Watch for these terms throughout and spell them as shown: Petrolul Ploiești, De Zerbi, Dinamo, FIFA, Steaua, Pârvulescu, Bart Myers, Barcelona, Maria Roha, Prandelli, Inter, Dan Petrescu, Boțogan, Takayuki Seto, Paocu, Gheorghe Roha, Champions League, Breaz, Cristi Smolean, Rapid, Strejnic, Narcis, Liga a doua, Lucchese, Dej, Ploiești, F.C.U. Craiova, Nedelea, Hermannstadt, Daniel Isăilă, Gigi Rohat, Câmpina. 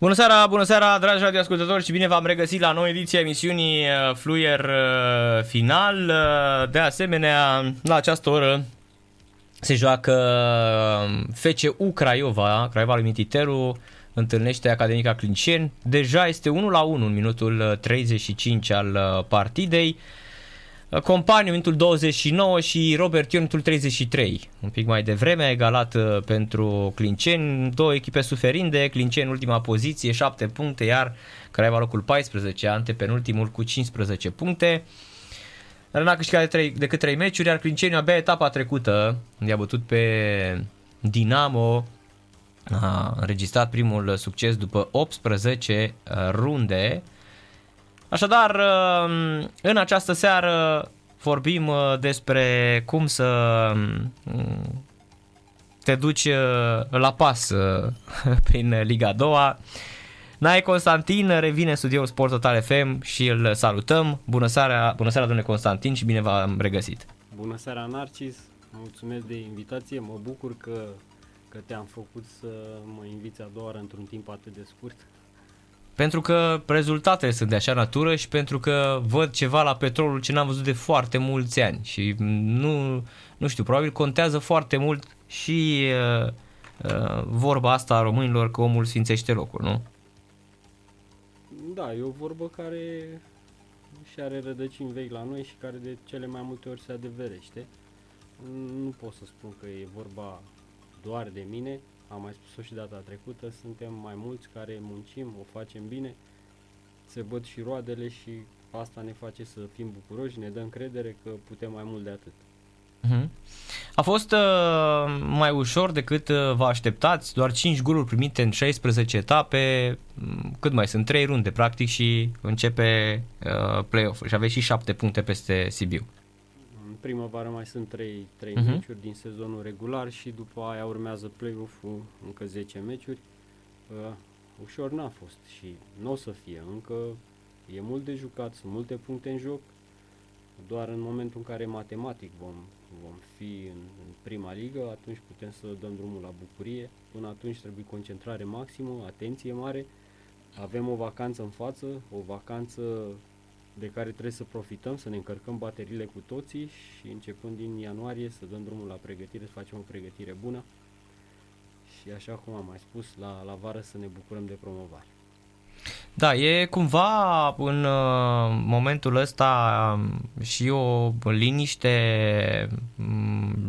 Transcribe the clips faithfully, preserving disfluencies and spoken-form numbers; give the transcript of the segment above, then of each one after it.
Bună seara, bună seara, dragi radioascultători și bine v-am regăsit la nouă ediție a emisiunii Fluier Final. De asemenea, la această oră se joacă F C U Craiova, Craiova lui Mititeru, întâlnește Academica Clinceni. Deja este unu la unu în minutul treizeci și cinci al partidei. Companiu în minutul douăzeci și nouă și Robert Ion în minutul treizeci și trei. Un pic mai devreme a egalat pentru Clinceni, două echipe suferinde, Clinceni în ultima poziție, șapte puncte, iar Craiova locul paisprezece, antepenultimul cu cincisprezece puncte. N-a câștigat decât trei meciuri, iar Clinceni abia etapa trecută, i-a bătut pe Dinamo, a înregistrat primul succes după optsprezece runde. Așadar, în această seară vorbim despre cum să te duci la pas prin Liga a doua. Nae Constantin revine în studioul Sport Total F M și îl salutăm. Bună seara, bună seara domnule Constantin și bine v-am regăsit. Bună seara Narcis, mulțumesc de invitație, mă bucur că, că te-am făcut să mă inviți a doua oară într-un timp atât de scurt. Pentru că rezultatele sunt de așa natură și pentru că văd ceva la Petrolul ce n-am văzut de foarte mulți ani și nu, nu știu, probabil contează foarte mult și uh, uh, vorba asta a românilor că omul sfințește locul, nu? Da, e o vorbă care și are rădăcini vechi la noi și care de cele mai multe ori se adeverește. Nu pot să spun că e vorba doar de mine. Am mai spus-o și data trecută, suntem mai mulți care muncim, o facem bine, se văd și roadele și asta ne face să fim bucuroși, ne dăm credere că putem mai mult de atât. Uh-huh. A fost uh, mai ușor decât uh, vă așteptați, doar cinci goluri primite în șaisprezece etape, cât mai sunt trei runde practic și începe uh, play-off-ul și aveți și șapte puncte peste Sibiu. Primăvară mai sunt trei, trei uh-huh. meciuri din sezonul regular și după aia urmează play-off-ul, încă zece meciuri. Uh, ușor n-a fost și n-o să fie, încă e mult de jucat, sunt multe puncte în joc, doar în momentul în care matematic vom, vom fi în, în prima ligă, atunci putem să dăm drumul la bucurie, până atunci trebuie concentrare maximă, atenție mare, avem o vacanță în față, o vacanță de care trebuie să profităm, să ne încărcăm bateriile cu toții și începând din ianuarie să dăm drumul la pregătire, să facem o pregătire bună și așa cum am mai spus, la, la vară să ne bucurăm de promovare. Da, e cumva în momentul ăsta și o liniște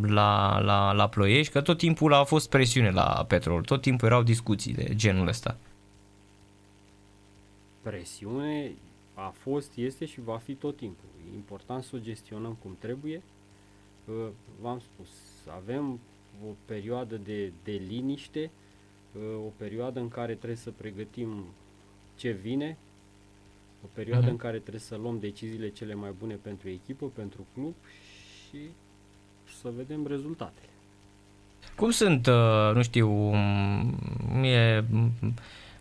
la, la, la Ploiești, că tot timpul a fost presiune la Petrol, tot timpul erau discuții de genul ăsta. Presiune a fost, este și va fi tot timpul. E important să o gestionăm cum trebuie. V-am spus, avem o perioadă de, de liniște, o perioadă în care trebuie să pregătim ce vine, o perioadă uh-huh. în care trebuie să luăm deciziile cele mai bune pentru echipă, pentru club și să vedem rezultatele. Cum sunt, nu știu, e,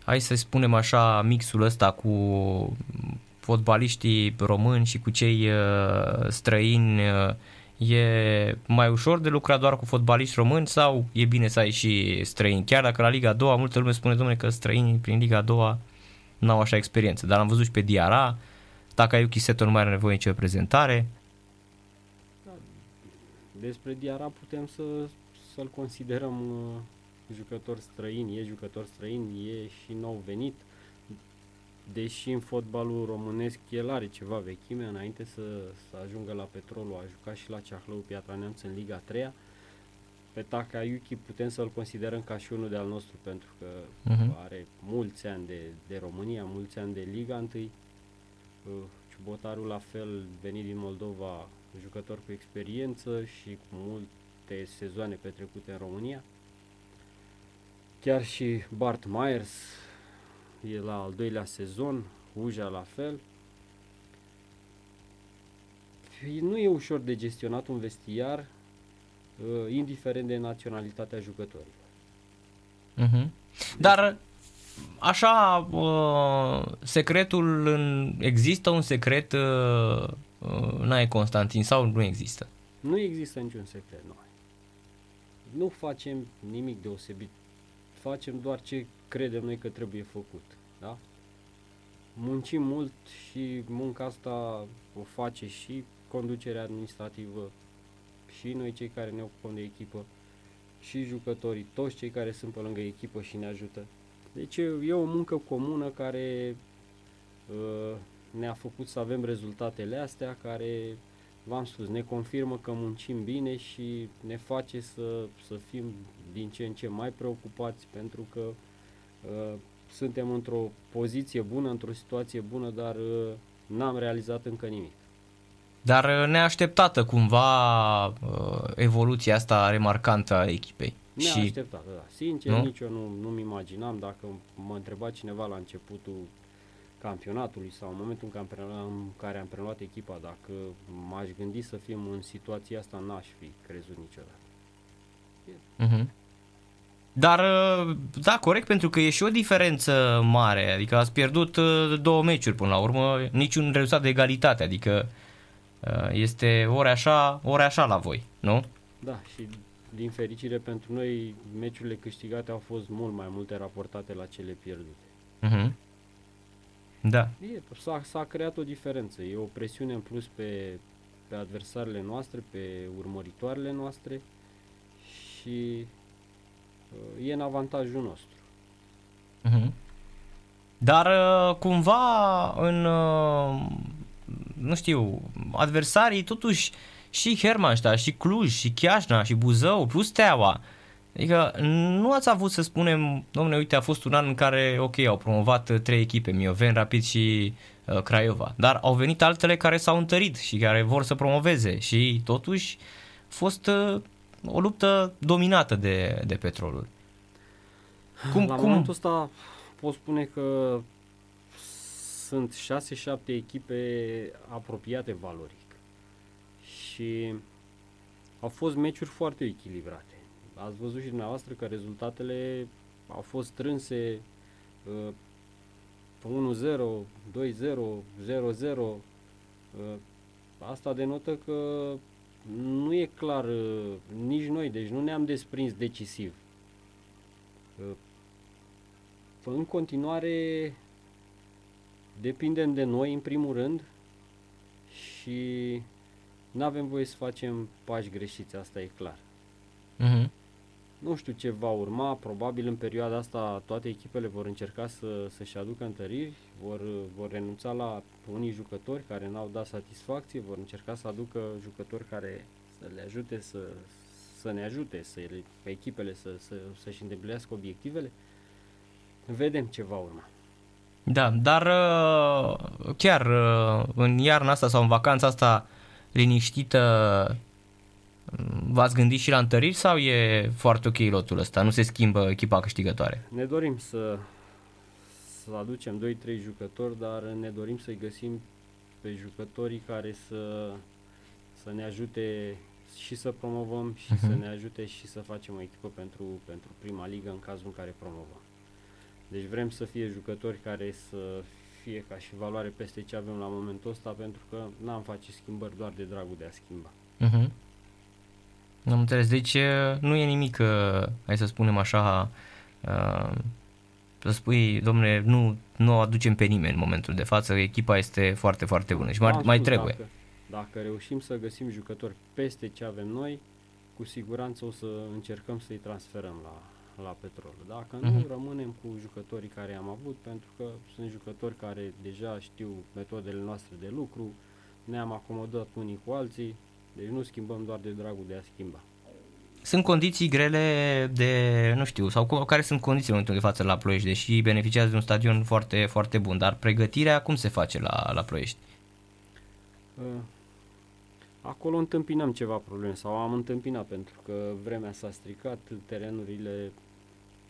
hai să spunem așa, mixul ăsta cu fotbaliștii români și cu cei străini, e mai ușor de lucrat doar cu fotbaliști români sau e bine să ai și străini? Chiar dacă la Liga a doua, multă lume spune, domnule, că străinii prin Liga a doua n-au așa experiență, dar am văzut și pe Diara, Takayuki Seto nu mai are nevoie nicio prezentare. Despre Diara putem să, să-l considerăm jucător străin, e jucător străin, e și nou venit. Deși în fotbalul românesc el are ceva vechime, înainte să, să ajungă la Petrolul, a jucat și la Ceahlău Piatra Neamță în Liga trei. Pe Takayuki putem să-l considerăm ca și unul de al nostru, pentru că uh-huh. are mulți ani de, de România, mulți ani de Liga unu. Ciubotaru la fel, venit din Moldova, jucător cu experiență și cu multe sezoane petrecute în România. Chiar și Bart Myers e la al doilea sezon, Uja la fel. Nu e ușor de gestionat un vestiar, indiferent de naționalitatea jucătorilor. Uh-huh. Dar așa, secretul, în, există un secret, Nae Constantin, sau nu există? Nu există niciun secret, noi. Nu facem nimic deosebit facem doar ce credem noi că trebuie făcut, da? Muncim mult și munca asta o face și conducerea administrativă, și noi cei care ne ocupăm de echipă, și jucătorii, toți cei care sunt pe lângă echipă și ne ajută. Deci e o muncă comună care uh, ne-a făcut să avem rezultatele astea, care, v-am spus, ne confirmă că muncim bine și ne face să, să fim din ce în ce mai preocupați, pentru că uh, suntem într-o poziție bună, într-o situație bună, dar uh, n-am realizat încă nimic. Dar neașteptată cumva uh, evoluția asta remarcantă a echipei. Neașteptată, și... da. Sincer, nu? nici eu nu, nu-mi imaginam, dacă mă întreba cineva la începutul campionatului sau în momentul în care am preluat, în care am preluat echipa, dacă m-aș gândi să fim în situația asta, n-aș fi crezut niciodată. Uh-huh. Dar, da, corect, pentru că e și o diferență mare, adică ați pierdut două meciuri până la urmă, niciun rezultat de egalitate, adică este ori așa, ori așa la voi, nu? Da, și din fericire pentru noi, meciurile câștigate au fost mult mai multe raportate la cele pierdute. Uh-huh. Da. E, s-a, s-a creat o diferență, e o presiune în plus pe, pe adversarele noastre, pe urmăritoarele noastre și e în avantajul nostru. Uh-huh. Dar cumva în... nu știu, adversarii totuși și Hermannstadt, și Cluj, și Chiajna, și Buzău, plus Steaua. Adică nu ați avut să spunem, dom'le, uite, a fost un an în care, ok, au promovat trei echipe, Mioveni, Rapid și uh, Craiova. Dar au venit altele care s-au întărit și care vor să promoveze și totuși a fost uh, o luptă dominată de, de Petrolul. Cum, La cum... momentul ăsta pot spune că sunt șase șapte echipe apropiate valoric și au fost meciuri foarte echilibrate. Ați văzut și dumneavoastră că rezultatele au fost strânse unu zero, doi zero, zero zero. Asta denotă că nu e clar nici noi, deci nu ne-am desprins decisiv. În continuare... depindem de noi, în primul rând, și n-avem voie să facem pași greșiți, asta e clar. Uh-huh. Nu știu ce va urma, probabil în perioada asta toate echipele vor încerca să, să-și aducă întăriri, vor, vor renunța la unii jucători care n-au dat satisfacție, vor încerca să aducă jucători care să le ajute, să, să ne ajute, să ele, echipele să, să, să-și îndeplinească obiectivele. Vedem ce va urma. Da, dar chiar în iarna asta sau în vacanța asta liniștită v-ați gândit și la întăriri sau e foarte ok lotul ăsta? Nu se schimbă echipa câștigătoare? Ne dorim să, să aducem doi trei jucători, dar ne dorim să-i găsim pe jucătorii care să, să ne ajute și să promovăm și uh-huh. să ne ajute și să facem o echipă pentru, pentru prima ligă în cazul în care promovăm. Deci vrem să fie jucători care să fie ca și valoare peste ce avem la momentul ăsta, pentru că n-am face schimbări doar de dragul de a schimba. Uh-huh. Am înțeles. Deci nu e nimic, uh, hai să spunem așa, uh, să spui, domnule, nu, nu aducem pe nimeni în momentul de față, echipa este foarte, foarte bună și mai, mai trebuie. Dacă, dacă reușim să găsim jucători peste ce avem noi, cu siguranță o să încercăm să-i transferăm la... la Petrol. Dacă nu, rămânem cu jucătorii care am avut, pentru că sunt jucători care deja știu metodele noastre de lucru, ne-am acomodat unii cu alții, deci nu schimbăm doar de dragul de a schimba. Sunt condiții grele de, nu știu, sau care sunt condițiile în momentul de față la Ploiești, deși beneficiați de un stadion foarte, foarte bun, dar pregătirea cum se face la, la Ploiești? Acolo întâmpinăm ceva probleme, sau am întâmpinat, pentru că vremea s-a stricat, terenurile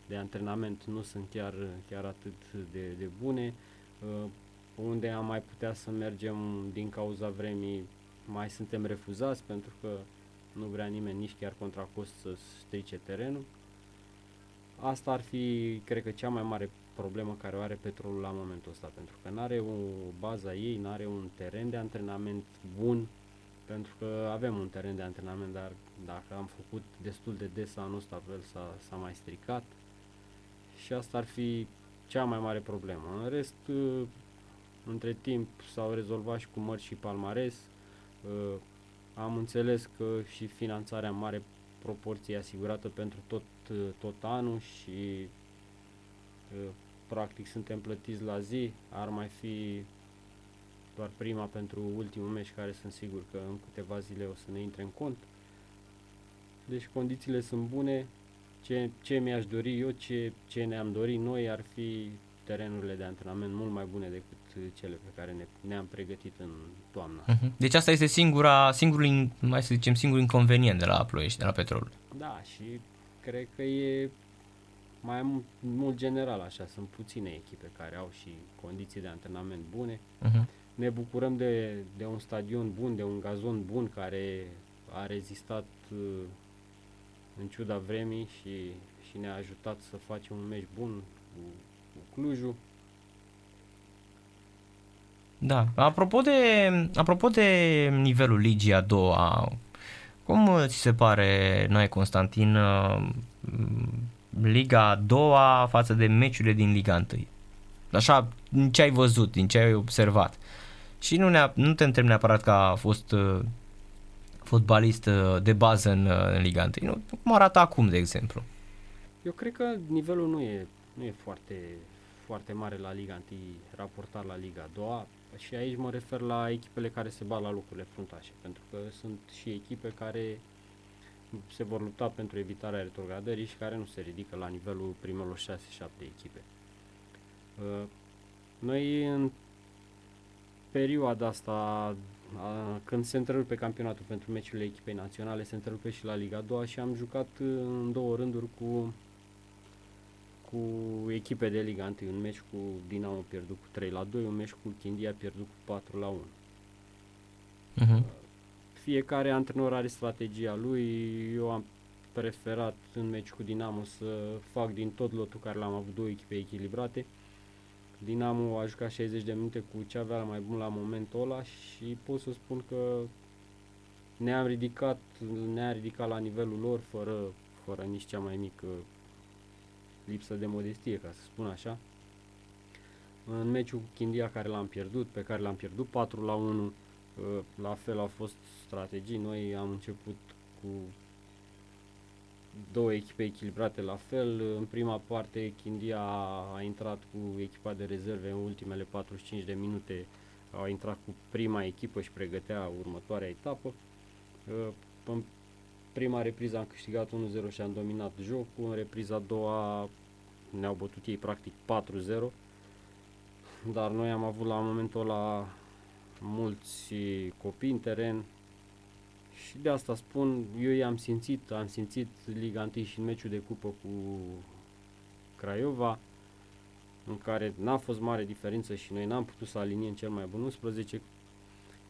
de antrenament nu sunt chiar, chiar atât de, de bune, uh, unde am mai putea să mergem din cauza vremii mai suntem refuzați pentru că nu vrea nimeni nici chiar contra cost să strice terenul. Asta ar fi, cred că, cea mai mare problemă care o are Petrolul la momentul ăsta, pentru că nu are o bază ei, nu are un teren de antrenament bun, pentru că avem un teren de antrenament, dar dacă am făcut destul de des anul ăsta, s-a, s-a mai stricat. și asta ar fi cea mai mare problemă. În rest, între timp s-au rezolvat și cu mărți și palmares. Am înțeles că și finanțarea în mare proporție asigurată pentru tot, tot anul și practic suntem plătiți la zi. Ar mai fi doar prima pentru ultimul meci, care sunt sigur că în câteva zile o să ne intre în cont. Deci condițiile sunt bune. Ce, ce mi-aș dori eu, ce, ce ne-am dorit noi ar fi terenurile de antrenament mult mai bune decât cele pe care ne, ne-am pregătit în toamnă. Uh-huh. Deci asta este singura, singurul, mai să zicem, singurul inconvenient de la Ploiești, de la Petrolul. Da, și cred că e mai mult general așa, sunt puține echipe care au și condiții de antrenament bune. Uh-huh. Ne bucurăm de, de un stadion bun, de un gazon bun care a rezistat în ciuda vremii și, și ne-a ajutat să facem un meci bun cu, cu Clujul. Da, apropo de, apropo de nivelul Ligii a doua, cum ți se pare, Nae Constantin, Liga a doua față de meciurile din Liga întâi? Așa, din ce ai văzut, din ce ai observat. Și nu, ne-a, nu te întreb neapărat că a fost fotbalist de bază în, în Liga unu. Nu, cum arată acum, de exemplu? Eu cred că nivelul nu e, nu e foarte, foarte mare la Liga unu raportat la Liga doi. Și aici mă refer la echipele care se bat la locurile fruntașe, pentru că sunt și echipe care se vor lupta pentru evitarea retrogradării și care nu se ridică la nivelul primelor șase șapte echipe. Noi în perioada asta, când se întrerupe campionatul pentru meciurile echipei naționale, se întrerupe și la Liga a doua și am jucat în două rânduri cu, cu echipe de Liga unu. Un meci cu Dinamo pierdut cu trei la doi, un meci cu Chindia pierdut cu patru la unu. Uh-huh. Fiecare antrenor are strategia lui. Eu am preferat în meci cu Dinamo să fac din tot lotul care l-am avut două echipe echilibrate. Dinamo a jucat șaizeci de minute cu ce avea mai bun la momentul ăla și pot să spun că ne-am ridicat, ne-a ridicat la nivelul lor fără, fără nici cea mai mică lipsă de modestie, ca să spun așa. În meciul cu Chindia, care l-am pierdut, pe care l-am pierdut patru la unu, la fel au fost strategii. Noi am început cu două echipe echilibrate la fel. În prima parte Chindia a intrat cu echipa de rezerve, în ultimele patruzeci și cinci de minute a intrat cu prima echipă și pregătea următoarea etapă. În prima repriză am câștigat unu zero și am dominat jocul, în repriza a doua ne-au bătut ei practic patru zero, dar noi am avut la momentul ăla mulți copii în teren. Și de asta spun, eu i-am simțit, am simțit Liga unu și în meciul de cupă cu Craiova, în care n-a fost mare diferență și noi n-am putut să aliniem cel mai bun unsprezece.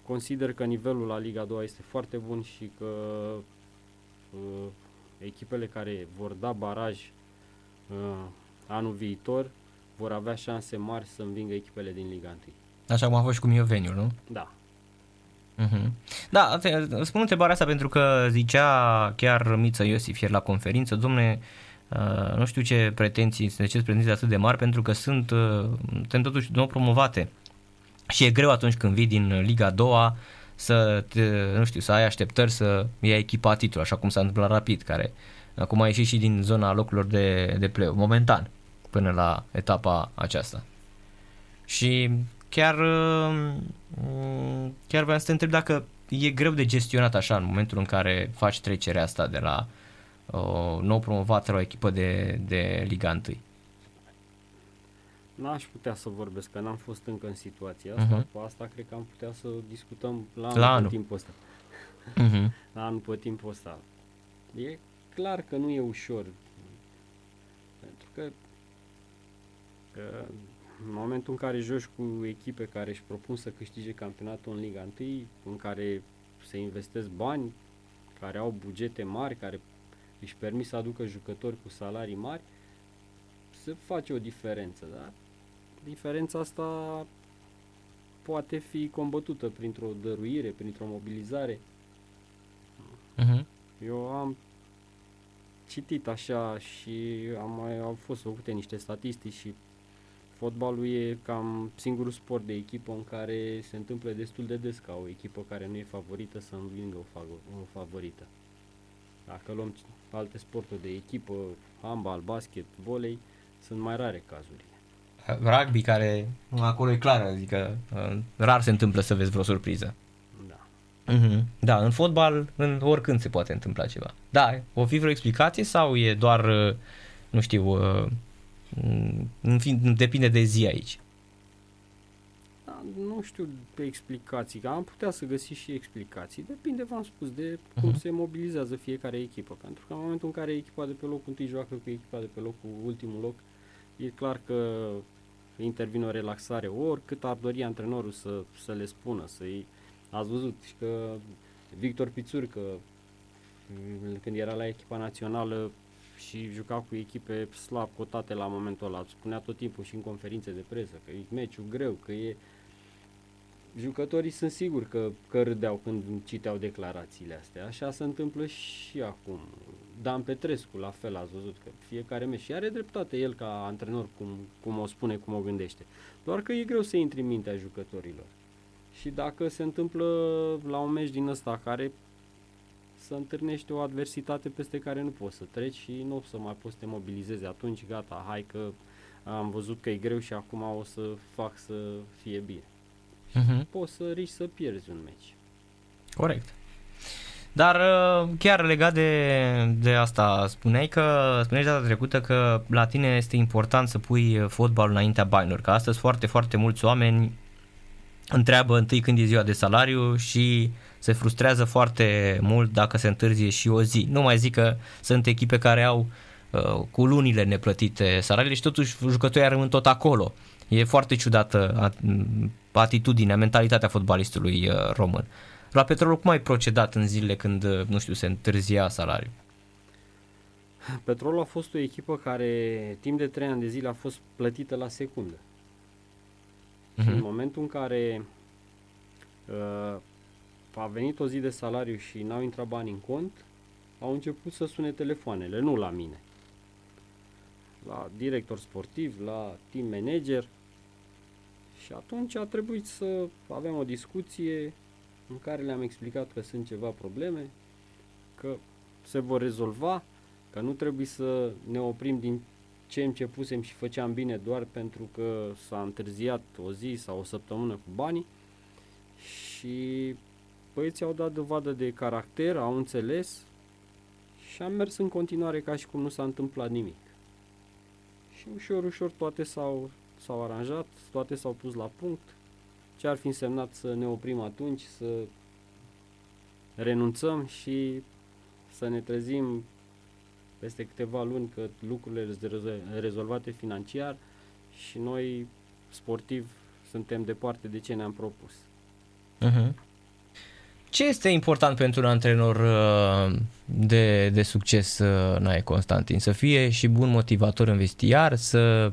Consider că nivelul la Liga doi este foarte bun și că uh, echipele care vor da baraj uh, anul viitor vor avea șanse mari să învingă echipele din Liga unu. Așa cum a fost și cu Mioveniul, nu? Da. Da, spun întrebarea asta pentru că zicea chiar Miță Iosif ieri la conferință, domne, nu știu ce pretenții, de ce pretenții atât de mari, pentru că sunt, sunt totuși nou promovate și e greu atunci când vii din Liga a doua să, te, nu știu, să ai așteptări să iei echipa titlul, așa cum s-a întâmplat Rapid, care acum a ieșit și din zona locurilor de, de play-off, momentan, până la etapa aceasta. Și Chiar, chiar vreau să te întreb dacă e greu de gestionat așa în momentul în care faci trecerea asta de la uh, nou promovată la o echipă de, de Liga unu. N-aș putea să vorbesc, că n-am fost încă în situația asta. Uh-huh. Cu asta cred că am putea să discutăm la, la anul pe timpul ăsta. Uh-huh. La anul pe timpul ăsta. E clar că nu e ușor. Pentru că... că în momentul în care joci cu echipe care își propun să câștige campionatul în Liga unu, în care se investesc bani, care au bugete mari, care își permit să aducă jucători cu salarii mari, se face o diferență, da? Diferența asta poate fi combătută printr-o dăruire, printr-o mobilizare. Uh-huh. Eu am citit așa și am mai, au fost făcute niște statistici și fotbalul e cam singurul sport de echipă în care se întâmplă destul de des ca o echipă care nu e favorită să învingă o, o favorită. Dacă luăm alte sporturi de echipă, handbal, basket, volei, sunt mai rare cazurile. Rugby, care acolo e clar, adică rar se întâmplă să vezi vreo surpriză. Da. Mm-hmm. Da, în fotbal, în oricând se poate întâmpla ceva. Da, o fi vreo explicație sau e doar, nu știu, în fin, depinde de zi aici? Da, nu știu pe explicații, am putea să găsim și explicații. Depinde, v-am spus, de cum uh-huh. se mobilizează fiecare echipă. Pentru că în momentul în care echipa de pe locul unu joacă cu echipa de pe locul ultimul loc, e clar că intervine o relaxare, oricât ar dori antrenorul să, să le spună, să-i... Ați văzut și că Victor Pițurcă, când era la echipa națională și juca cu echipe slab cotate la momentul ăla, spunea tot timpul și în conferințe de presă că e meciul greu, că e... Jucătorii sunt siguri că, că râdeau când citeau declarațiile astea. Așa se întâmplă și acum. Dan Petrescu, la fel, ați văzut că fiecare meci, și are dreptate el ca antrenor cum, cum o spune, cum o gândește. Doar că e greu să intri în mintea jucătorilor. Și dacă se întâmplă la un meci din ăsta care să întâlnești o adversitate peste care nu poți să treci și nu o să mai poți să te mobilizezi, atunci gata, hai că am văzut că e greu și acum o să fac să fie bine. Uh-huh. Poți să riști să pierzi un meci. Corect. Dar chiar legat de, de asta, spuneai că, spuneai data trecută că la tine este important să pui fotbalul înaintea banilor, că astăzi foarte, foarte mulți oameni întreabă întâi când e ziua de salariu și se frustrează foarte mult dacă se întârzie și o zi. Nu mai zic că sunt echipe care au uh, cu lunile neplătite salariile și totuși jucătorii rămân tot acolo. E foarte ciudată atitudinea, mentalitatea fotbalistului român. La Petrolul cum ai procedat în zilele când, nu știu, se întârzia salariul? Petrolul a fost o echipă care timp de trei ani de zile a fost plătită la secundă. Uh-huh. În momentul în care uh, a venit o zi de salariu și n-au intrat bani în cont, au început să sune telefoanele, nu la mine. La director sportiv, la team manager. Și atunci a trebuit să avem o discuție în care le-am explicat că sunt ceva probleme, că se vor rezolva, că nu trebuie să ne oprim din ce începusem și făceam bine doar pentru că s-a întârziat o zi sau o săptămână cu banii. Și băieții au dat dovadă de caracter, au înțeles și am mers în continuare ca și cum nu s-a întâmplat nimic. Și ușor, ușor toate s-au, s-au aranjat, toate s-au pus la punct. Ce ar fi însemnat să ne oprim atunci, să renunțăm și să ne trezim peste câteva luni că lucrurile sunt rezolvate financiar și noi, sportiv, suntem departe de ce ne-am propus. Uh-huh. Ce este important pentru un antrenor de, de succes, Nae Constantin? Să fie și bun motivator în vestiar, să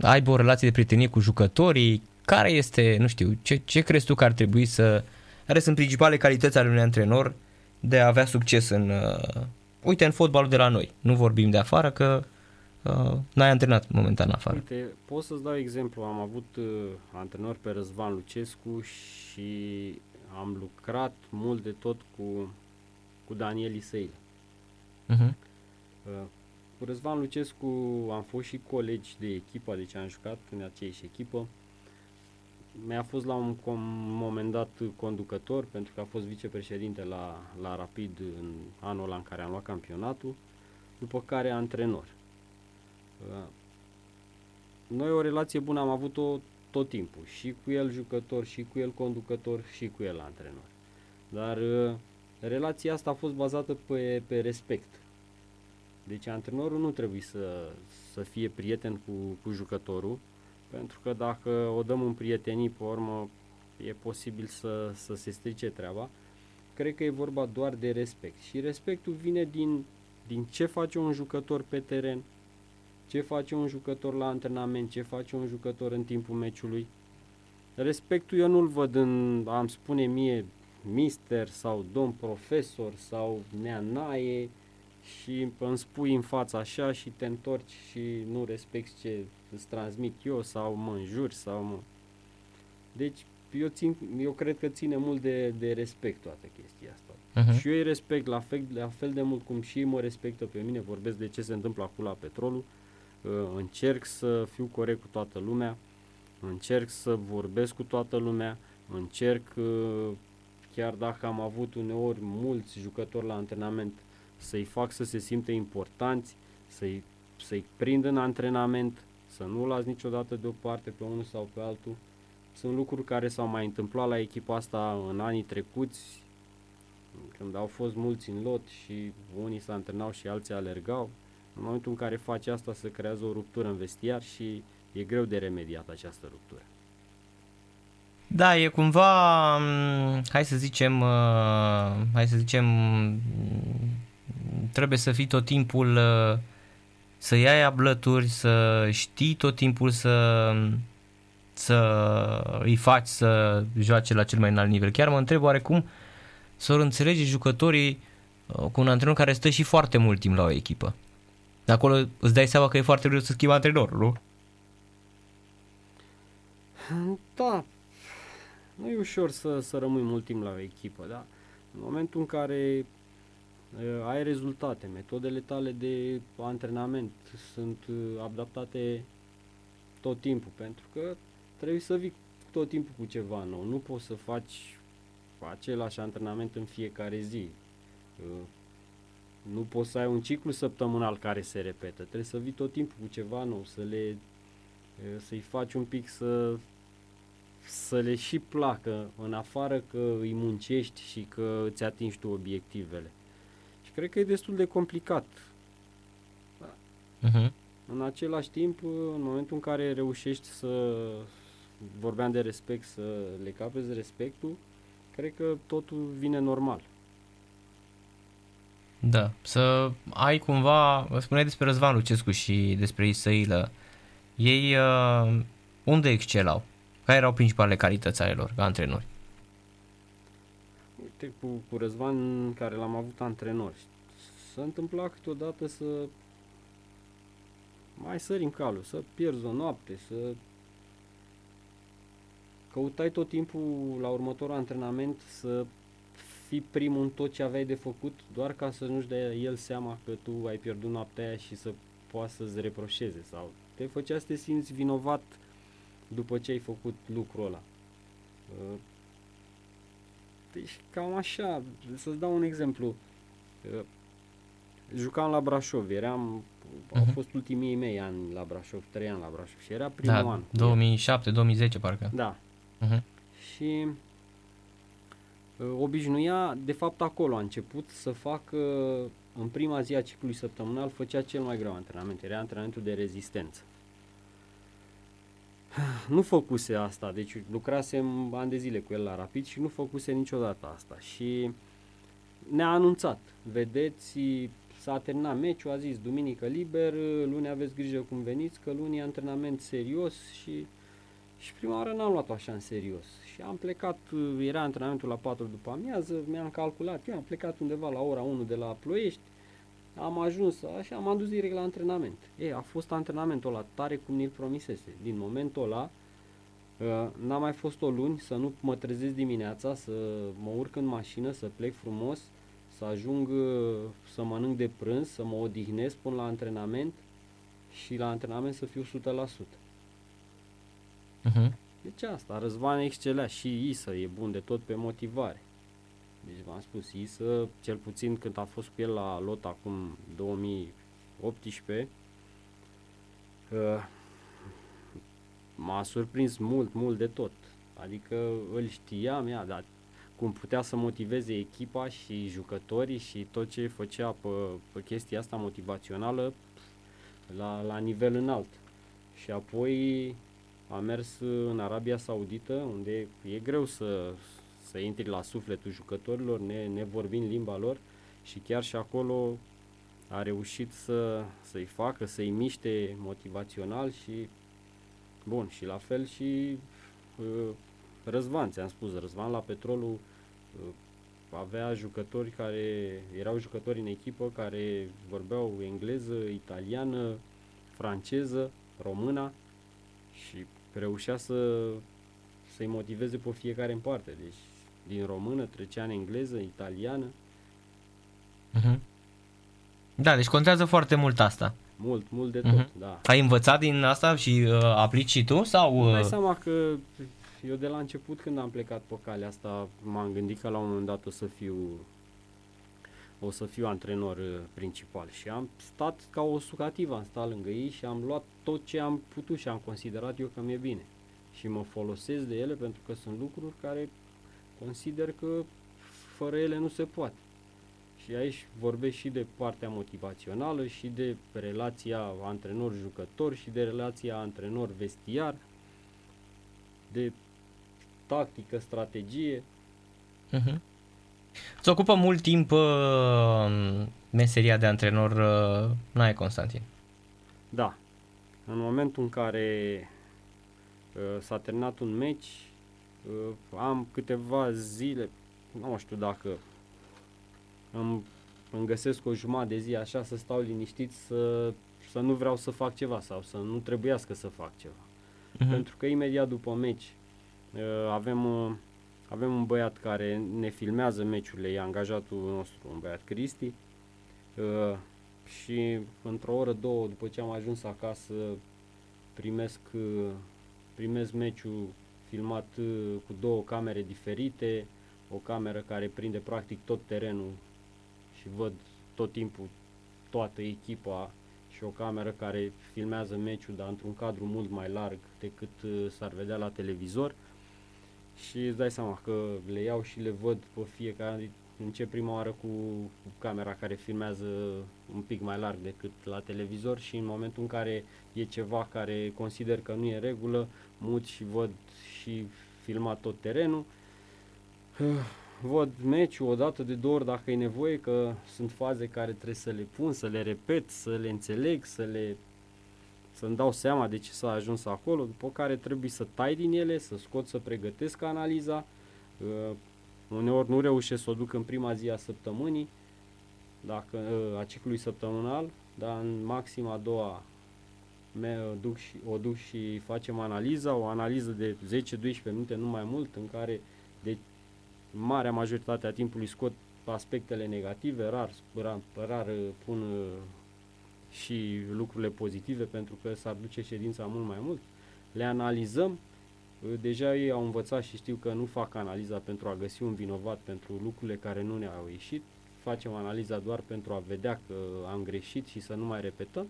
aibă o relație de prietenie cu jucătorii? Care este, nu știu, ce, ce crezi tu că ar trebui să... Care sunt principale calități ale unui antrenor de a avea succes în... Uite, în fotbalul de la noi. Nu vorbim de afară, că uh, n-ai antrenat momentan afară. Uite, pot să-ți dau exemplu. Am avut uh, antrenor pe Răzvan Lucescu și... am lucrat mult de tot cu, cu Daniel Isăilă. Uh-huh. Uh, cu Răzvan Lucescu am fost și colegi de echipă, deci am jucat în aceeași echipă. Mi-a fost la un moment dat conducător, pentru că a fost vicepreședinte la, la Rapid în anul ăla în care am luat campionatul, după care antrenor. Uh, noi o relație bună am avut-o tot timpul, și cu el jucător, și cu el conducător, și cu el antrenor. Dar uh, relația asta a fost bazată pe, pe respect. Deci antrenorul nu trebuie să, să fie prieten cu, cu jucătorul, pentru că dacă o dăm în prietenii, pe urmă e posibil să, să se strice treaba. Cred că e vorba doar de respect. Și respectul vine din, din ce face un jucător pe teren, ce face un jucător la antrenament, ce face un jucător în timpul meciului. Respectul eu nu-l văd în, am spune mie, mister sau domn profesor sau nea Nae și îmi spui în fața așa și te întorci și nu respecti ce îți transmit eu sau mă înjuri sau mă... Deci eu, țin, eu cred că ține mult de, de respect toată chestia asta. Uh-huh. Și eu îi respect la fel, la fel de mult cum și ei mă respectă pe mine. Vorbesc de ce se întâmplă acum la Petrolul, uh, încerc să fiu corect cu toată lumea, încerc să vorbesc cu toată lumea, încerc, uh, chiar dacă am avut uneori mulți jucători la antrenament, să-i fac să se simte importanți, să-i, să-i prind în antrenament, să nu las niciodată deoparte pe unul sau pe altul. Sunt lucruri care s-au mai întâmplat la echipa asta în anii trecuți, când au fost mulți în lot și unii se antrenau și alții alergau. În momentul în care faci asta, se creează o ruptură în vestiar și e greu de remediat această ruptură. Da, e cumva, hai să zicem, hai să zicem, trebuie să fii tot timpul, să iai ablături, să știi tot timpul să, să îi faci să joace la cel mai înalt nivel. Chiar mă întreb oarecum să înțelege jucătorii cu un antrenor care stă și foarte mult timp la o echipă. De acolo îți dai seama că e foarte greu să schimbi antrenorul, nu? Da. Nu e ușor să, să rămâi mult timp la o echipă, da? În momentul în care uh, ai rezultate, metodele tale de antrenament sunt uh, adaptate tot timpul, pentru că trebuie să vii tot timpul cu ceva nou. Nu poți să faci același antrenament în fiecare zi. Uh, nu poți să ai un ciclu săptămânal care se repetă. Trebuie să vii tot timpul cu ceva nou, să le, uh, să-i faci un pic să... să le și placă, în afară că îi muncești și că îți atingi tu obiectivele. Și cred că e destul de complicat. Da. Uh-huh. În același timp, în momentul în care reușești să, vorbeam de respect, să le capezi respectul, cred că totul vine normal. Da, să ai cumva, vă spuneai despre Răzvan Lucescu și despre Isăilă, ei uh, unde excelau? Care erau principalele calități ale lor, ca antrenori? Uite, cu, cu Răzvan, care l-am avut antrenor, s-a întâmplat câteodată să mai sări în calul, să pierzi o noapte, să căutai tot timpul la următorul antrenament să fii primul în tot ce aveai de făcut, doar ca să nu-și dea el seama că tu ai pierdut noaptea aia și să poată să-ți reproșeze sau te făcea să te simți vinovat după ce ai făcut lucrul ăla. Deci cam așa, să-ți dau un exemplu. Jucam la Brașov, eram, uh-huh. au fost ultimii mei ani la Brașov, trei ani la Brașov și era primul da, an. două mii șapte două mii zece parcă. Da. Uh-huh. Și obișnuia, de fapt acolo a început să facă, în prima zi a ciclului săptămânal, făcea cel mai greu antrenament, era antrenamentul de rezistență. Nu făcuse asta, deci lucrasem ani de zile cu el la Rapid și nu făcuse niciodată asta și ne-a anunțat, vedeți, s-a terminat meciul, a zis duminică liber, luni aveți grijă cum veniți, că luni e antrenament serios și, și prima oară n-am luat-o așa în serios și am plecat, era antrenamentul la patru după amiază, mi-am calculat, eu am plecat undeva la ora unu de la Ploiești, am ajuns așa, m-am dus direct la antrenament. Ei, a fost antrenamentul ăla tare cum ni-l promisese. Din momentul ăla n-a mai fost o luni să nu mă trezesc dimineața, să mă urc în mașină, să plec frumos, să ajung să mănânc de prânz, să mă odihnesc până la antrenament și la antrenament să fiu o sută la sută. Uh-huh. Deci asta, Răzvan excelea și Isa e bun de tot pe motivare. Deci v-am spus, Isă, cel puțin când a fost cu el la lot acum două mii optsprezece, m-a surprins mult, mult de tot. Adică îl știam, ia, dar cum putea să motiveze echipa și jucătorii și tot ce făcea pe, pe chestia asta motivațională la, la nivel înalt. Și apoi a mers în Arabia Saudită, unde e greu să... să intri la sufletul jucătorilor, ne, ne vorbind limba lor și chiar și acolo a reușit să, să-i facă, să-i miște motivațional și bun, și la fel și uh, Răzvan, ți-am spus, Răzvan la Petrolul uh, avea jucători care erau jucători în echipă care vorbeau engleză, italiană, franceză, româna și reușea să să-i motiveze pe fiecare în parte. Deci din română trecea în engleză, italiană. Uh-huh. Da, deci contează foarte mult asta. Mult, mult de tot, uh-huh. da. Ai învățat din asta și uh, aplici și tu? Sau, uh... Dai seama că eu de la început, când am plecat pe calea asta, m-am gândit că la un moment dat o să fiu, o să fiu antrenor uh, principal și am stat ca o sucativă, am stat lângă ei și am luat tot ce am putut și am considerat eu că mi-e bine. Și mă folosesc de ele pentru că sunt lucruri care consider că fără ele nu se poate. Și aici vorbesc și de partea motivațională și de relația antrenor-jucător și de relația antrenor-vestiar, de tactică, strategie. Uh-huh. Îți ocupă mult timp uh, meseria de antrenor, uh, Nae Constantin? Da. În momentul în care uh, s-a terminat un meci, uh, am câteva zile, nu știu dacă... Îmi, îmi găsesc o jumătate de zi așa să stau liniștit, să, să nu vreau să fac ceva sau să nu trebuiască să fac ceva. Uh-huh. Pentru că imediat după meci uh, avem, uh, avem un băiat care ne filmează meciurile, e angajatul nostru, un băiat Cristi, uh, și într-o oră, două, după ce am ajuns acasă, primesc, uh, primesc meciul filmat uh, cu două camere diferite, o cameră care prinde practic tot terenul și văd tot timpul toată echipa și o cameră care filmează meciul, dar într-un cadru mult mai larg decât uh, s-ar vedea la televizor. Și îți dai seama că le iau și le văd pe fiecare. Încep prima oară cu camera care filmează un pic mai larg decât la televizor și în momentul în care e ceva care consider că nu e în regulă, mut și văd și filmat tot terenul. Văd meciul o dată de două ori dacă e nevoie, că sunt faze care trebuie să le pun, să le repet, să le înțeleg, să le, să-mi dau seama de ce s-a ajuns acolo, după care trebuie să tai din ele, să scot, să pregătesc analiza. Uh, uneori nu reușesc să o duc în prima zi a săptămânii, dacă, uh, a ciclului săptămânal, dar în maxim a doua me, duc și, o duc și facem analiza, o analiză de zece-doisprezece minute, nu mai mult, în care de marea majoritate a timpului scot aspectele negative, rar, rar, rar pun și lucrurile pozitive pentru că s-ar duce ședința mult mai mult. Le analizăm, deja ei au învățat și știu că nu fac analiza pentru a găsi un vinovat pentru lucrurile care nu ne-au ieșit, facem analiza doar pentru a vedea că am greșit și să nu mai repetăm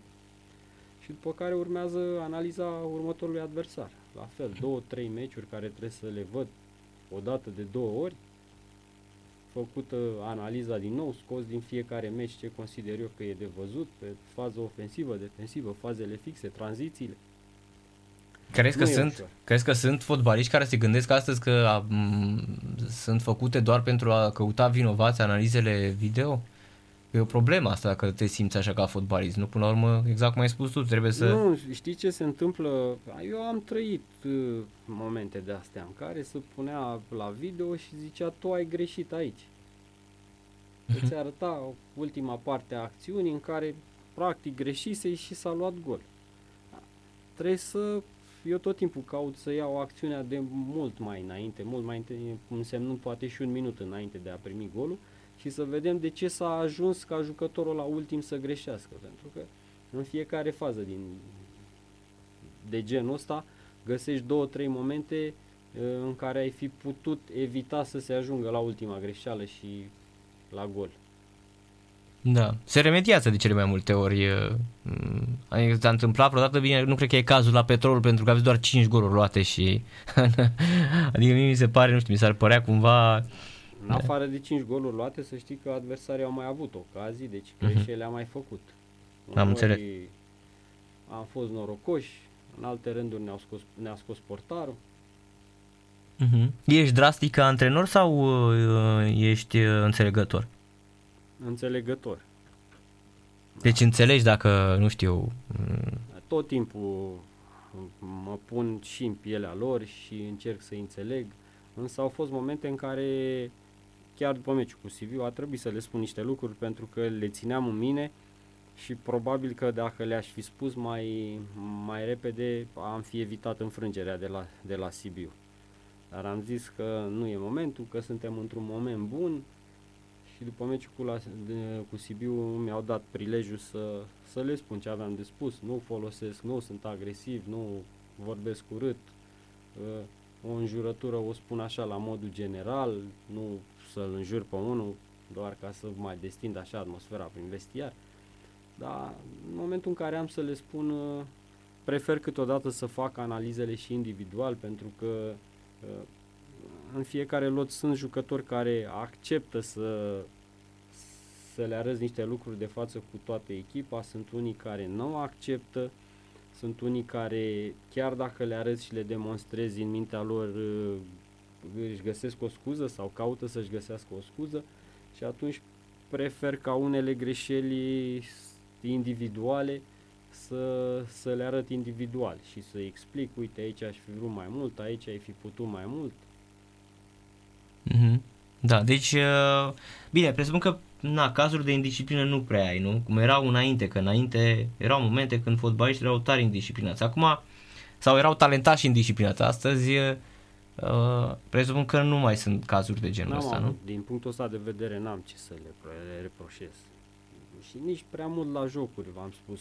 și după care urmează analiza următorului adversar. La fel, două, trei meciuri care trebuie să le văd o dată de două ori, făcută analiza din nou, scos din fiecare meci ce consider eu că e de văzut, pe fază ofensivă, defensivă, fazele fixe, tranzițiile. Crezi că, sunt, crezi că sunt fotbaliști care se gândesc astăzi că a, m- sunt făcute doar pentru a căuta vinovați analizele video? E o problemă asta că te simți așa ca fotbalist, nu? Până la urmă, exact cum ai spus tu, trebuie să... Nu, știi ce se întâmplă? Eu am trăit uh, momente de astea în care se punea la video și zicea, tu ai greșit aici. Uh-huh. Îți arăta ultima parte a acțiunii în care practic greșise și s-a luat gol. Trebuie să... Eu tot timpul caut să iau acțiunea de mult mai înainte, mult mai înainte, însemnând poate și un minut înainte de a primi golul, și să vedem de ce s-a ajuns ca jucătorul la ultim să greșească. Pentru că în fiecare fază din, de genul ăsta găsești două, trei momente în care ai fi putut evita să se ajungă la ultima greșeală și la gol. Da, se remediază de cele mai multe ori. Adică s-a întâmplat vreodată bine, nu cred că e cazul la Petrolul pentru că aveți doar cinci goluri luate și... adică mie mi se pare, nu știu, mi s-ar părea cumva... În afară de cinci goluri luate, să știi că adversarii au mai avut ocazii, deci greșele am mai făcut. Am înțeles. Am fost norocoși, în alte rânduri ne-au scos, ne-a scos portarul. Uh-huh. Ești drastic ca antrenor sau uh, ești înțelegător? Înțelegător. Deci da. Înțelegi dacă, nu știu... Tot timpul mă pun și în pielea lor și încerc să înțeleg, însă au fost momente în care chiar după meciul cu Sibiu, a trebuit să le spun niște lucruri pentru că le țineam în mine și probabil că dacă le-aș fi spus mai, mai repede am fi evitat înfrângerea de la, de la Sibiu. Dar am zis că nu e momentul, că suntem într-un moment bun și după meciul cu, la, de, cu Sibiu mi-au dat prilejul să, să le spun ce aveam de spus. Nu folosesc, nu sunt agresiv, nu vorbesc urât. O înjurătură o spun așa la modul general, nu să-l înjur pe unul doar ca să mai destind așa atmosfera prin vestiar. Dar în momentul în care am să le spun, prefer câteodată să fac analizele și individual, pentru că în fiecare lot sunt jucători care acceptă să, să le arăți niște lucruri de față cu toată echipa, sunt unii care nu acceptă, sunt unii care chiar dacă le arăți și le demonstrezi în mintea lor își găsesc o scuză sau caută să-și găsească o scuză și atunci prefer ca unele greșeli individuale să, să le arăt individual și să explic, uite aici aș fi vrut mai mult, aici ai fi putut mai mult. Mm-hmm. Da, deci, bine, presupun că na, cazuri de indisciplină nu prea ai, nu? Cum erau înainte, că înainte erau momente când fotbaliștii erau tari indisciplinați, acum, sau erau talentați indisciplinați, astăzi uh, presupun că nu mai sunt cazuri de genul ăsta, nu? Din punctul ăsta de vedere n-am ce să le reproșez. Și nici prea mult la jocuri, v-am spus,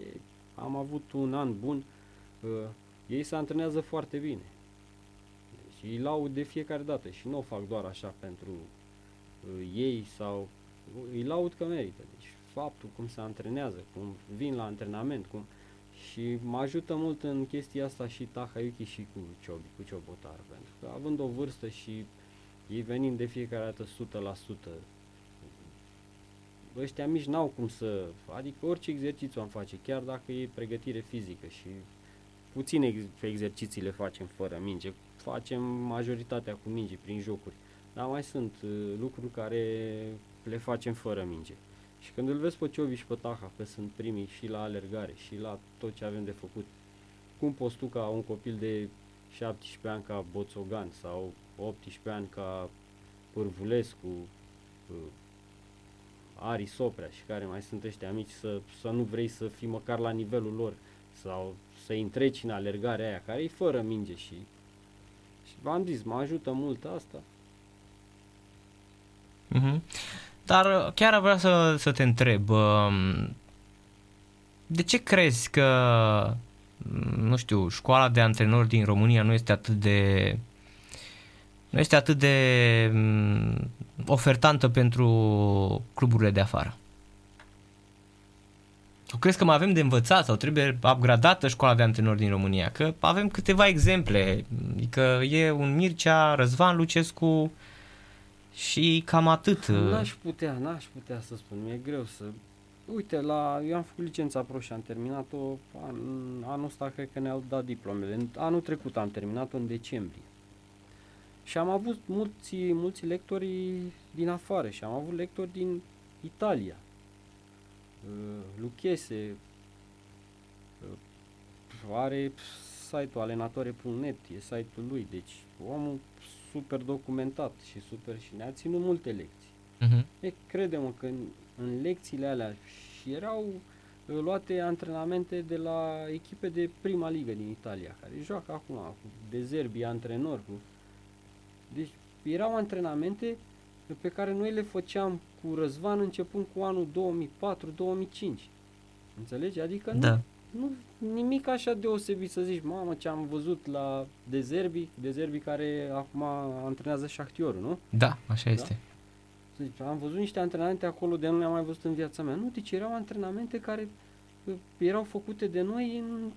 ei, am avut un an bun, uh, ei se antrenează foarte bine. Deci îi laud de fiecare dată și nu o fac doar așa pentru uh, ei sau îi laud că merită. Deci faptul cum se antrenează, cum vin la antrenament, cum și mă ajută mult în chestia asta și Takayuki și cu Ciobi, cu Ciubotaru, pentru că având o vârstă și ei venind de fiecare dată o sută la sută, ăștia mici n-au cum să, adică orice exercițiu am face, chiar dacă e pregătire fizică și puține ex- exerciții le facem fără minge, facem majoritatea cu minge prin jocuri, dar mai sunt uh, lucruri care le facem fără minge. Și când îl vezi pe Ciovi și pe Taha, că sunt primii și la alergare și la tot ce avem de făcut, cum poți tu ca un copil de șaptesprezece ani ca Boțogan sau optsprezece ani ca Pârvulescu, uh, Ari Soprea și care mai sunt ăștia mici să, să nu vrei să fii măcar la nivelul lor sau să-i întreci în alergarea aia care e fără minge și, și v-am zis, mă ajută mult asta. Mm-hmm. Dar chiar vreau să, să te întreb, de ce crezi că, nu știu, școala de antrenori din România nu este atât de... nu este atât de ofertantă pentru cluburile de afară? Tu crezi că mai avem de învățat sau trebuie upgradată școala de antrenori din România? Că avem câteva exemple, că e un Mircea, Răzvan Lucescu și cam atât. N-aș putea, n-aș putea să spun, mi-e greu să... Uite, la... eu am făcut licența pro și am terminat-o an... anul ăsta, cred că ne-au dat diplomele. Anul trecut am terminat-o în decembrie. Și am avut mulți, mulți lectori din afară și am avut lectori din Italia, Lucchese, are site-ul alenatore punct net, e site-ul lui, deci omul super documentat și super și ne-a ținut multe lecții. Uh-huh. E, crede-mă că în, în lecțiile alea și erau luate antrenamente de la echipe de prima ligă din Italia, care joacă acum cu De Zerbi, antrenor, cu... Deci erau antrenamente pe care noi le făceam cu Răzvan începând cu anul două mii patru două mii cinci. Înțelegi? Adică da. nu, nu nimic așa deosebit să zici, mamă, ce am văzut la De Zerbi, De Zerbi care acum antrenează Shakhtyorul, nu? Da, așa da? este. Deci, am văzut niște antrenamente acolo de nu le-am mai văzut în viața mea. Nu, deci erau antrenamente care erau făcute de noi în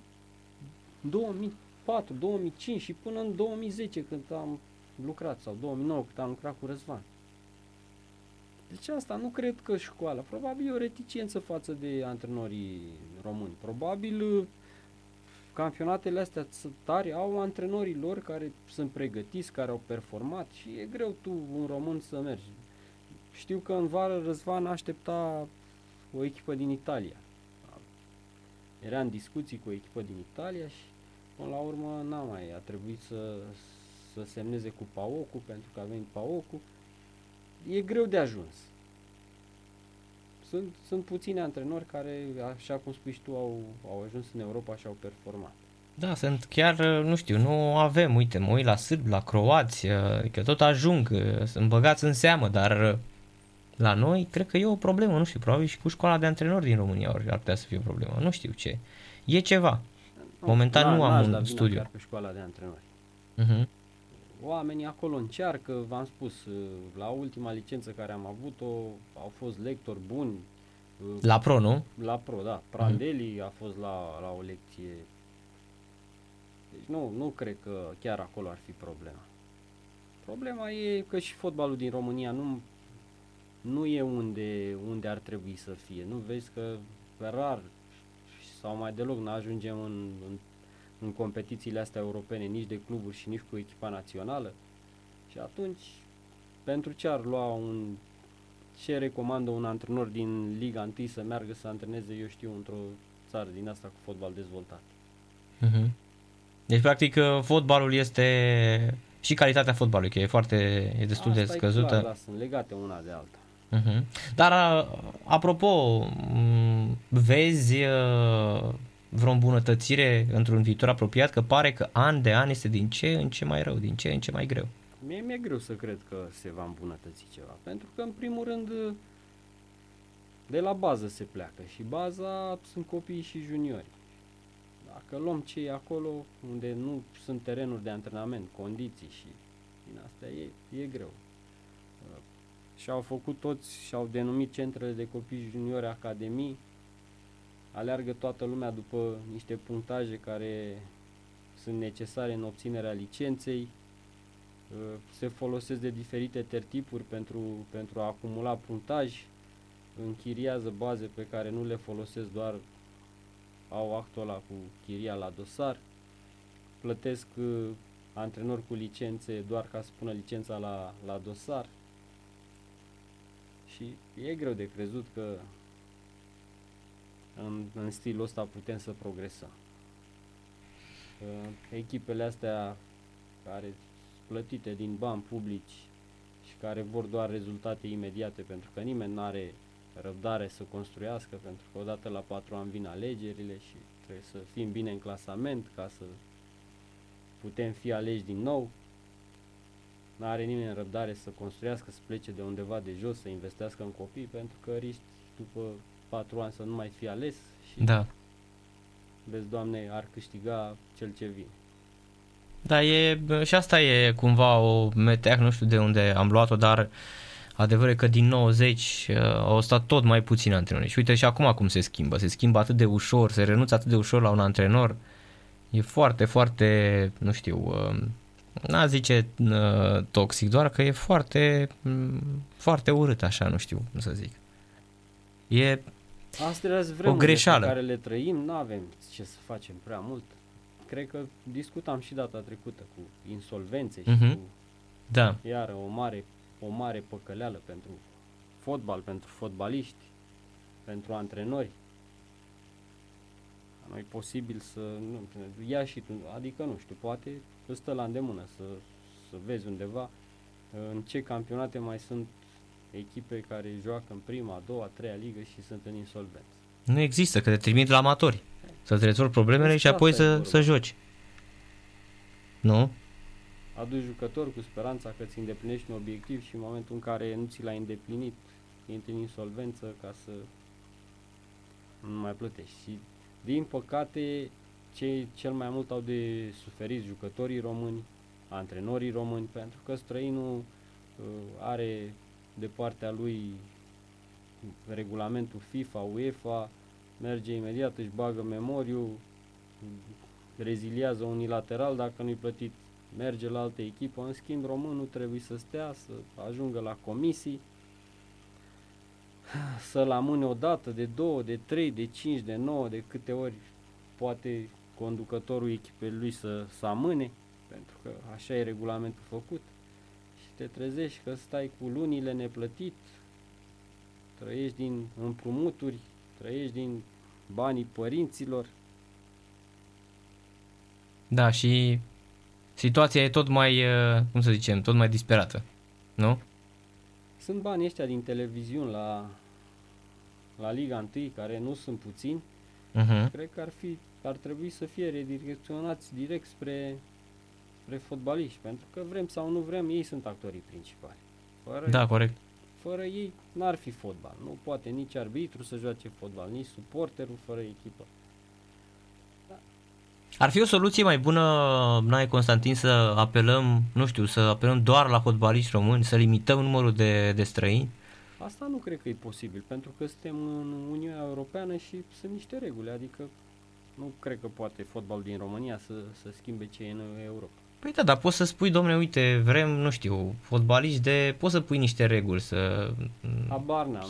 două mii patru două mii cinci și până în două mii zece când am lucrat, sau două mii nouă cât am lucrat cu Răzvan. Deci asta nu cred că școala, probabil e o reticență față de antrenorii români, probabil campionatele astea tari au antrenorii lor care sunt pregătiți, care au performat și e greu tu, un român, să mergi. Știu că în vară Răzvan aștepta o echipă din Italia, era în discuții cu o echipă din Italia și până la urmă n-a mai a trebuit să să semneze cu Paocu, pentru că a venit Paocu e greu de ajuns. Sunt, sunt puțini antrenori care, așa cum spui și tu, au, au ajuns în Europa și au performat. Da, sunt chiar, nu știu, nu avem, uite, mă uit la sârbi, la croați, că tot ajung, sunt băgați în seamă, dar la noi cred că e o problemă, nu știu, probabil și cu școala de antrenori din România ar putea să fie o problemă, nu știu ce. E ceva. Momentan la, nu am un la studiu. Chiar pe școala de antrenori. Uh-huh. Oamenii acolo încearcă, v-am spus, la ultima licență care am avut-o, au fost lectori buni. La pro, nu? La pro, da. Prandelli uh-huh. a fost la, la o lecție. Deci nu, nu cred că chiar acolo ar fi problema. Problema e că și fotbalul din România nu, nu e unde, unde ar trebui să fie. Nu vezi că rar sau mai deloc nu ajungem în, în, în competițiile astea europene, nici de cluburi și nici cu echipa națională. Și atunci, pentru ce ar lua un... ce recomandă un antrenor din Liga unu să meargă să antreneze, eu știu, într-o țară din asta cu fotbal dezvoltat? Mhm. Deci, practic, fotbalul este și calitatea fotbalului, că e foarte, e destul asta de scăzută. Asta e clar, da, sunt legate una de alta. Uh-huh. Dar, apropo, vezi vreo îmbunătățire într-un viitor apropiat, că pare că an de an este din ce în ce mai rău, din ce în ce mai greu. Mie mi-e greu să cred că se va îmbunătăți ceva, pentru că, în primul rând, de la bază se pleacă și baza sunt copiii și juniori. Dacă luăm cei acolo unde nu sunt terenuri de antrenament, condiții și din astea, e, e greu. Și-au făcut toți, și-au denumit centrele de copii juniori academii, aleargă toată lumea după niște punctaje care sunt necesare în obținerea licenței, se folosesc de diferite tertipuri pentru, pentru a acumula punctaj, închiriază baze pe care nu le folosesc, doar au actul ăla cu chiria la dosar, plătesc uh, antrenori cu licențe doar ca să pună licența la, la dosar și e greu de crezut că în, în stilul ăsta putem să progresăm. Uh, echipele astea care sunt plătite din bani publici și care vor doar rezultate imediate, pentru că nimeni nu are răbdare să construiască, pentru că odată la patru ani vin alegerile și trebuie să fim bine în clasament ca să putem fi aleși din nou. N-are nimeni răbdare să construiască, să plece de undeva de jos, să investească în copii, pentru că risci după patru ani să nu mai fi ales și da. Vezi, Doamne, ar câștiga cel ce vine. Da, e, și asta e cumva o meteac, nu știu de unde am luat-o, dar adevărul e că din nouăzeci uh, au stat tot mai puțini antrenori. Și uite și acum cum se schimbă. Se schimbă atât de ușor, se renunță atât de ușor la un antrenor. E foarte, foarte, nu știu, uh, n-a zice uh, toxic, doar că e foarte, um, foarte urât așa, nu știu cum să zic. E o greșeală. Pe care le trăim, nu avem ce să facem prea mult. Cred că discutam și data trecută cu insolvențe și uh-huh. cu da. Iară o mare o mare păcăleală pentru fotbal, pentru fotbaliști, pentru antrenori. Nu e posibil să nu, ia și tu, adică nu știu, poate îți stă la îndemână să, să vezi undeva în ce campionate mai sunt echipe care joacă în prima, a doua, a treia ligă și sunt în insolvență. Nu există, că te trimit la amatori să-ți rezolvi problemele asta și apoi să, să joci. Nu? Aduci jucători cu speranța că îți îndeplinești un obiectiv și în momentul în care nu ți l-ai îndeplinit, intri în insolvență ca să nu mai plătești. Și, din păcate, cei cel mai mult au de suferit jucătorii români, antrenorii români, pentru că străinul uh, are de partea lui regulamentul FIFA, UEFA, merge imediat, își bagă memoriu, reziliază unilateral dacă nu-i plătit, merge la altă echipă, în schimb românul trebuie să stea, să ajungă la comisii, să-l amâne o dată, de două, de trei, de cinci, de nouă, de câte ori poate conducătorul echipei lui să, să amâne, pentru că așa e regulamentul făcut și te trezești că stai cu lunile neplătit, trăiești din împrumuturi, trăiești din banii părinților. Da, și situația e tot mai, cum să zicem, tot mai disperată, nu? Sunt banii ăștia din televiziuni la, la Liga unu, care nu sunt puțini. Uh-huh. Cred că ar, fi, ar trebui să fie redirecționați direct spre, spre fotbaliști, pentru că vrem sau nu vrem, ei sunt actorii principali. Fără da, ei, corect. Fără ei n-ar fi fotbal. Nu poate nici arbitru să joace fotbal, nici suporterul fără echipă. Da. Ar fi o soluție mai bună, Nae Constantin, să apelăm, nu știu, să apelăm doar la fotbaliști români, să limităm numărul de, de străini? Asta nu cred că e posibil, pentru că suntem în Uniunea Europeană și sunt niște reguli, adică nu cred că poate fotbalul din România să, să schimbe ce e în Europa. Păi da, dar poți să spui, domne, uite, vrem, nu știu, fotbaliști de... Poți să pui niște reguli să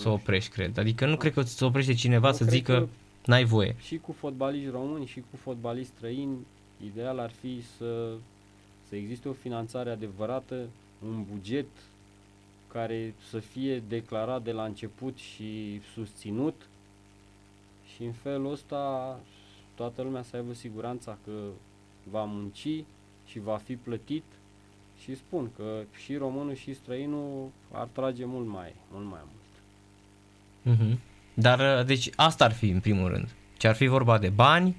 să oprești, cred. Adică nu a. cred că să oprește cineva nu să zică că n-ai voie. Și cu fotbaliști români și cu fotbaliști străini, ideal ar fi să, să existe o finanțare adevărată, un buget care să fie declarat de la început și susținut, și în felul ăsta toată lumea să aibă siguranța că va munci și va fi plătit, și spun că și românul și străinul ar trage mult mai mult. Mai mult. Mm-hmm. Dar deci asta ar fi în primul rând. Ce ar fi vorba de bani,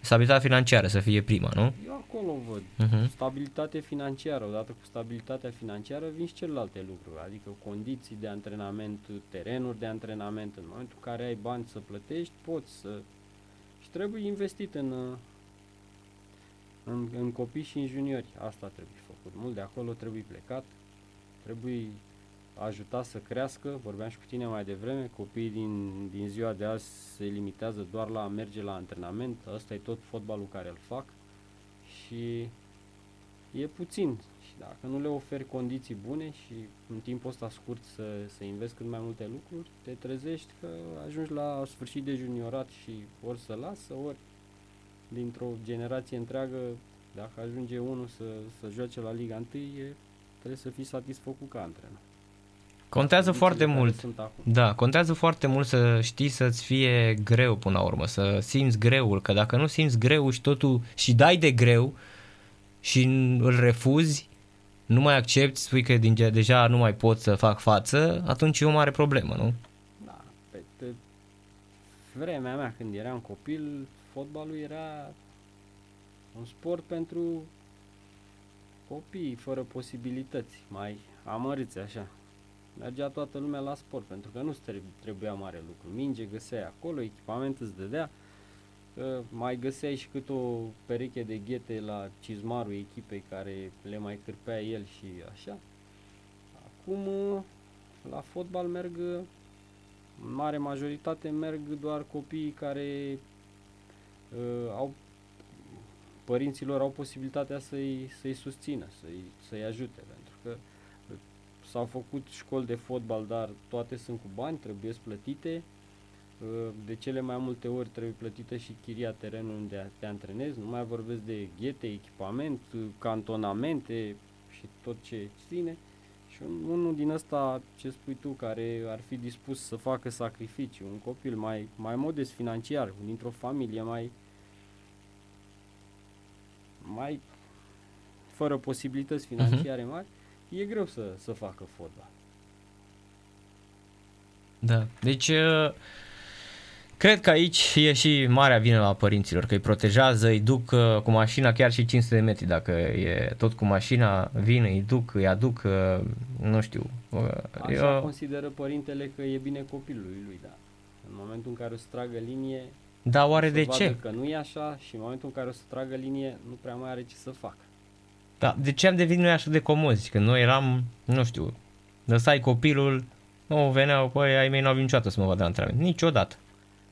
stabilitatea financiară să fie prima, nu? Eu acolo văd. Uh-huh. Stabilitate financiară. Odată cu stabilitatea financiară vin și celelalte lucruri, adică condiții de antrenament, terenuri de antrenament. În momentul în care ai bani să plătești, poți să... Și trebuie investit în, în, în copii și în juniori. Asta trebuie făcut. Mult de acolo trebuie plecat. Trebuie ajutat să crească. Vorbeam și cu tine mai devreme, copiii din, din ziua de azi se limitează doar la a merge la antrenament, ăsta e tot fotbalul care îl fac și e puțin, și dacă nu le oferi condiții bune și în timpul ăsta scurt să, să investi cât mai multe lucruri, te trezești că ajungi la sfârșit de juniorat și ori să lasă, ori dintr-o generație întreagă, dacă ajunge unul să, să joace la Liga unu, trebuie să fii satisfăcut ca antrenor. Contează foarte mult. Da, contează foarte mult să știi să-ți fie greu până la urmă, să simți greul, că dacă nu simți greu și totul și dai de greu și îl refuzi, nu mai accepti, spui că din, deja nu mai pot să fac față, atunci e o mare problemă, nu? Da, pe, pe vremea mea când eram copil, fotbalul era un sport pentru copii fără posibilități, mai amărâți așa. Mergea toată lumea la sport, pentru că nu trebuia mare lucru. Minge găseai acolo, echipament îți dădea, mai găseai și cât o pereche de ghete la cizmarul echipei care le mai cârpea el și așa. Acum, la fotbal merg, în mare majoritate, merg doar copiii care uh, au, părinților au posibilitatea să-i, să-i susțină, să-i, să-i ajute, pentru că s-au făcut școli de fotbal, dar toate sunt cu bani, trebuie plătite. De cele mai multe ori trebuie plătită și chiria terenului unde te antrenezi. Nu mai vorbesc de ghete, echipament, cantonamente și tot ce ține. Și unul din ăsta, ce spui tu, care ar fi dispus să facă sacrificii, un copil mai, mai modest financiar, dintr-o familie mai... mai fără posibilități financiare mari, e greu să, să facă fotbal. Da, deci cred că aici e și marea vină la părinților, că îi protejează, îi duc cu mașina chiar și cinci sute de metri, dacă e tot cu mașina, vin, îi duc, îi aduc, nu știu. Așa eu... consideră părintele că e bine copilului lui, da. În momentul în care o să tragă linie, da, oare de ce? Că nu e așa, și în momentul în care o să tragă linie, nu prea mai are ce să facă. Da, de ce am devenit noi așa de comozi? Că noi eram, nu știu, lăsai copilul, nu veneau, păi ai mei n-au venit niciodată să mă vadă la antrenament. Niciodată.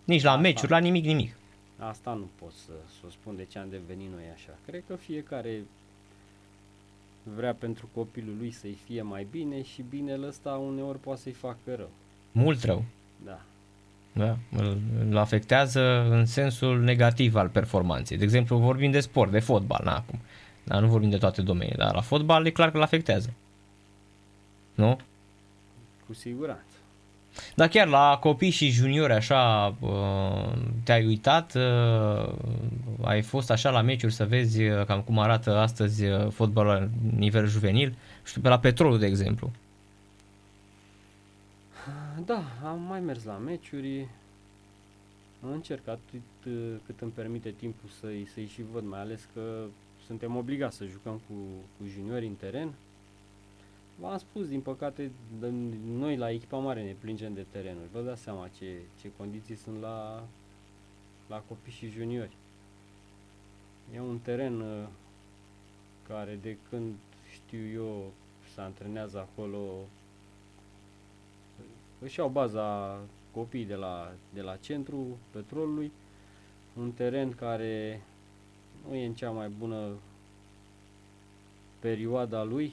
Nici la asta, meciuri, la nimic, nimic. Asta nu pot să, să spun de ce am devenit noi așa. Cred că fiecare vrea pentru copilul lui să-i fie mai bine și binele ăsta uneori poate să-i facă rău. Mult rău. Da. Da, îl afectează în sensul negativ al performanței. De exemplu, vorbim de sport, de fotbal, na, acum. Dar nu vorbim de toate domeniile, dar la fotbal e clar că îl afectează. Nu? Cu siguranță. Dar chiar la copii și juniori așa te-ai uitat, ai fost așa la meciuri să vezi cam cum arată astăzi fotbalul la nivel juvenil, știu, pe la Petrolul de exemplu. da, am mai mers la meciuri, am încercat cât, cât îmi permite timpul să-i, să-i și văd, mai ales că suntem obligați să jucăm cu, cu juniori în teren. V-am spus, din păcate, noi la echipa mare ne plângem de terenuri. Vă dați seama ce, ce condiții sunt la, la copii și juniori. E un teren care, de când știu eu, se antrenează acolo, își au baza copiii de la, de la centru Petrolului, un teren care nu e în cea mai bună perioada lui,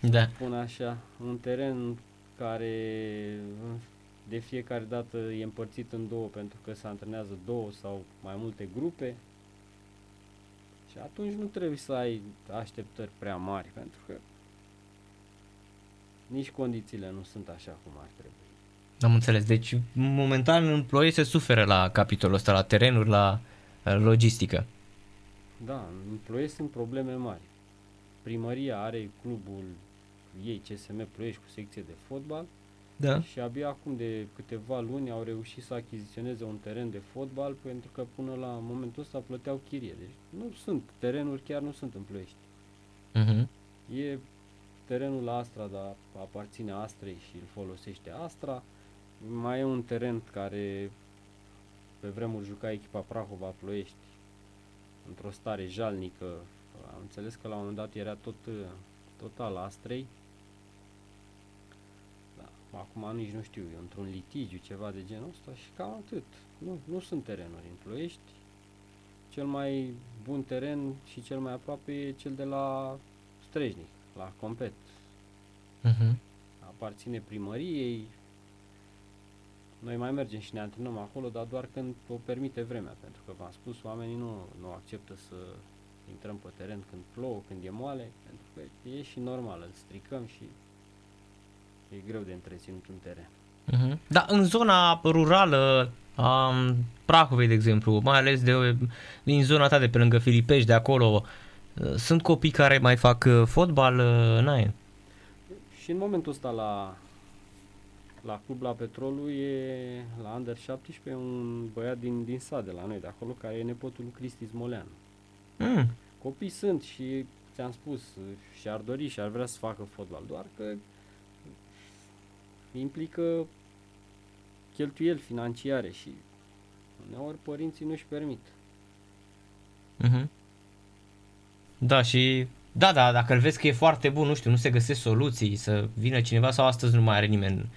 da. Spun așa, un teren care de fiecare dată e împărțit în două, pentru că se antrenează două sau mai multe grupe și atunci nu trebuie să ai așteptări prea mari, pentru că nici condițiile nu sunt așa cum ar trebui. Am înțeles, deci momentan în Ploiești se suferă la capitolul ăsta, la terenuri, la logistică. Da, în Ploiești sunt probleme mari. Primăria are clubul ei, C S M Ploiești, cu secție de fotbal, da. Și abia acum de câteva luni au reușit să achiziționeze un teren de fotbal, pentru că până la momentul ăsta plăteau chirie. Deci nu sunt, terenuri chiar nu sunt în Ploiești. Uh-huh. E terenul la Astra, dar aparține Astrei și îl folosește Astra. Mai e un teren care pe vremuri juca echipa Prahova Ploiești într-o stare jalnică. Am înțeles că la un moment dat era tot, tot al Astrei. Da, acum nici nu știu, e într-un litigiu, ceva de genul ăsta și cam atât. Nu, nu sunt terenuri în Ploiești. Cel mai bun teren și cel mai aproape e cel de la Strejnic, la Compet. Uh-huh. Aparține primăriei. Noi mai mergem și ne antrenăm acolo, dar doar când o permite vremea, pentru că v-am spus, oamenii nu, nu acceptă să intrăm pe teren când plouă, când e moale, pentru că e și normal, îl stricăm și e greu de întreținut în teren. Uh-huh. Dar în zona rurală a Prahovei, de exemplu, mai ales de, din zona ta de pe lângă Filipești, de acolo, sunt copii care mai fac fotbal, Nae? Și în momentul ăsta la... La club la Petrolul e la Under șaptesprezece un băiat din, din sat de la noi de acolo, care e nepotul lui Cristi Smolean. Mm. Copii sunt și ți-am spus, și-ar dori și-ar vrea să facă fotbal, doar că implică cheltuieli financiare și uneori părinții nu-și permit. Mm-hmm. Da, și... Da, da, dacă îl vezi că e foarte bun, nu știu, nu se găsesc soluții să vină cineva sau astăzi nu mai are nimeni,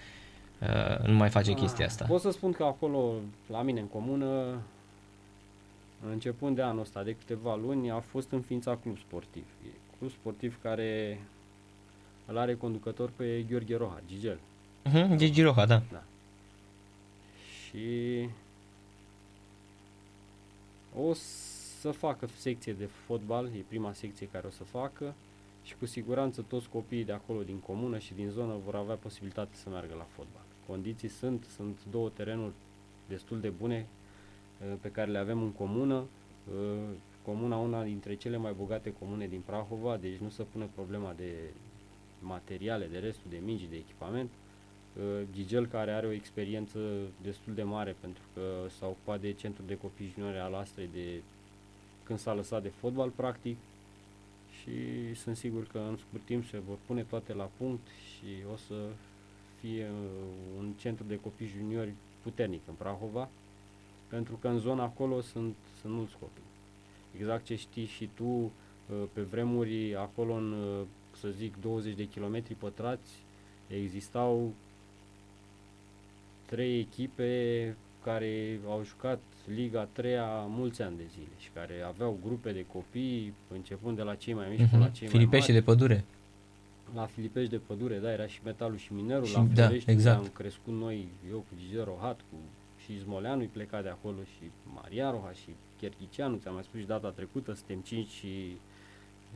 uh, nu mai face chestia asta. Pot să spun că acolo, la mine în comună, începând de anul ăsta, de câteva luni, a fost înființat club sportiv. E club sportiv care îl are conducător pe Gheorghe Roha, Gigel. Uh-huh, Gheorghe Roha, da. da. Și o să... să facă secție de fotbal, e prima secție care o să facă și cu siguranță toți copiii de acolo din comună și din zonă vor avea posibilitate să meargă la fotbal. Condiții sunt, sunt două terenuri destul de bune pe care le avem în comună. Comuna una dintre cele mai bogate comune din Prahova, deci nu se pune problema de materiale, de restul de mingi, de echipament. Gigel, care are o experiență destul de mare pentru că s-a ocupat de centru de copii juniori al Astrei de când s-a lăsat de fotbal, practic, și sunt sigur că în scurt timp se vor pune toate la punct și o să fie un centru de copii juniori puternic în Prahova, pentru că în zona acolo sunt, sunt mulți copii. Exact ce știi și tu, pe vremuri, acolo în, să zic, douăzeci de kilometri pătrați, existau trei echipe care au jucat Liga a treia mulți ani de zile și care aveau grupe de copii începând de la cei mai mici, uh-huh, până la cei mai mari. Filipești de pădure. La Filipești de pădure, da, era și Metalul și Minerul, și, la Florești, da, exact. Am crescut noi, eu cu Gigi Rohat, cu și Smoleanu, îi pleca de acolo și Maria Roha și Cherchiceanu, ți-am mai spus și data trecută, suntem cinci și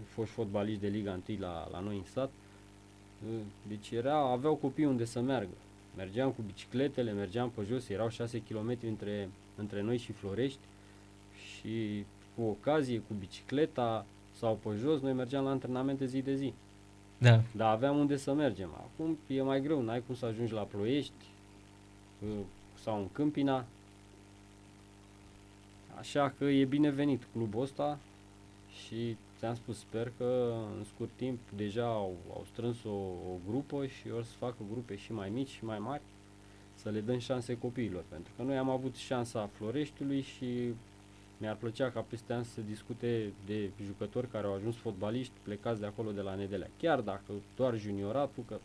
foști fotbaliști de Liga unu la, la noi în sat. Deci era, aveau copii unde să meargă. Mergeam cu bicicletele, mergeam pe jos, erau șase kilometri între, între noi și Florești și cu ocazie, cu bicicleta sau pe jos, noi mergeam la antrenamente zi de zi. Da. Dar aveam unde să mergem. Acum e mai greu, n-ai cum să ajungi la Ploiești sau în Câmpina. Așa că e binevenit clubul ăsta și ți-am spus, sper că în scurt timp deja au, au strâns o, o grupă și o să facă grupe și mai mici și mai mari, să le dăm șanse copiilor, pentru că noi am avut șansa Floreștiului și mi-ar plăcea ca peste ani să se discute de jucători care au ajuns fotbaliști plecați de acolo de la Nedelea, chiar dacă doar junioratul, că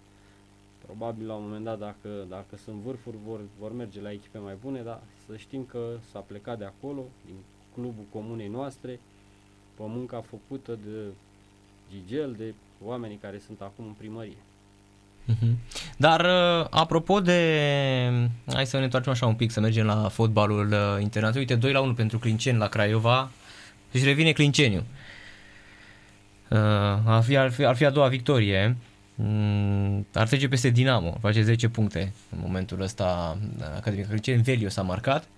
probabil la un moment dat dacă, dacă sunt vârfuri vor, vor merge la echipe mai bune, dar să știm că s-a plecat de acolo, din clubul comunei noastre, pe munca făcută de Gigel, de oamenii care sunt acum în primărie. Dar apropo de, hai să ne întoarcem așa un pic, să mergem la fotbalul internațional. Uite, doi la unu pentru Clinceni la Craiova, își revine Clinceniu. Ar fi, ar fi, ar fi a doua victorie. Ar trece peste Dinamo, face zece puncte în momentul ăsta. Academica Clinceni, Velio s-a marcat.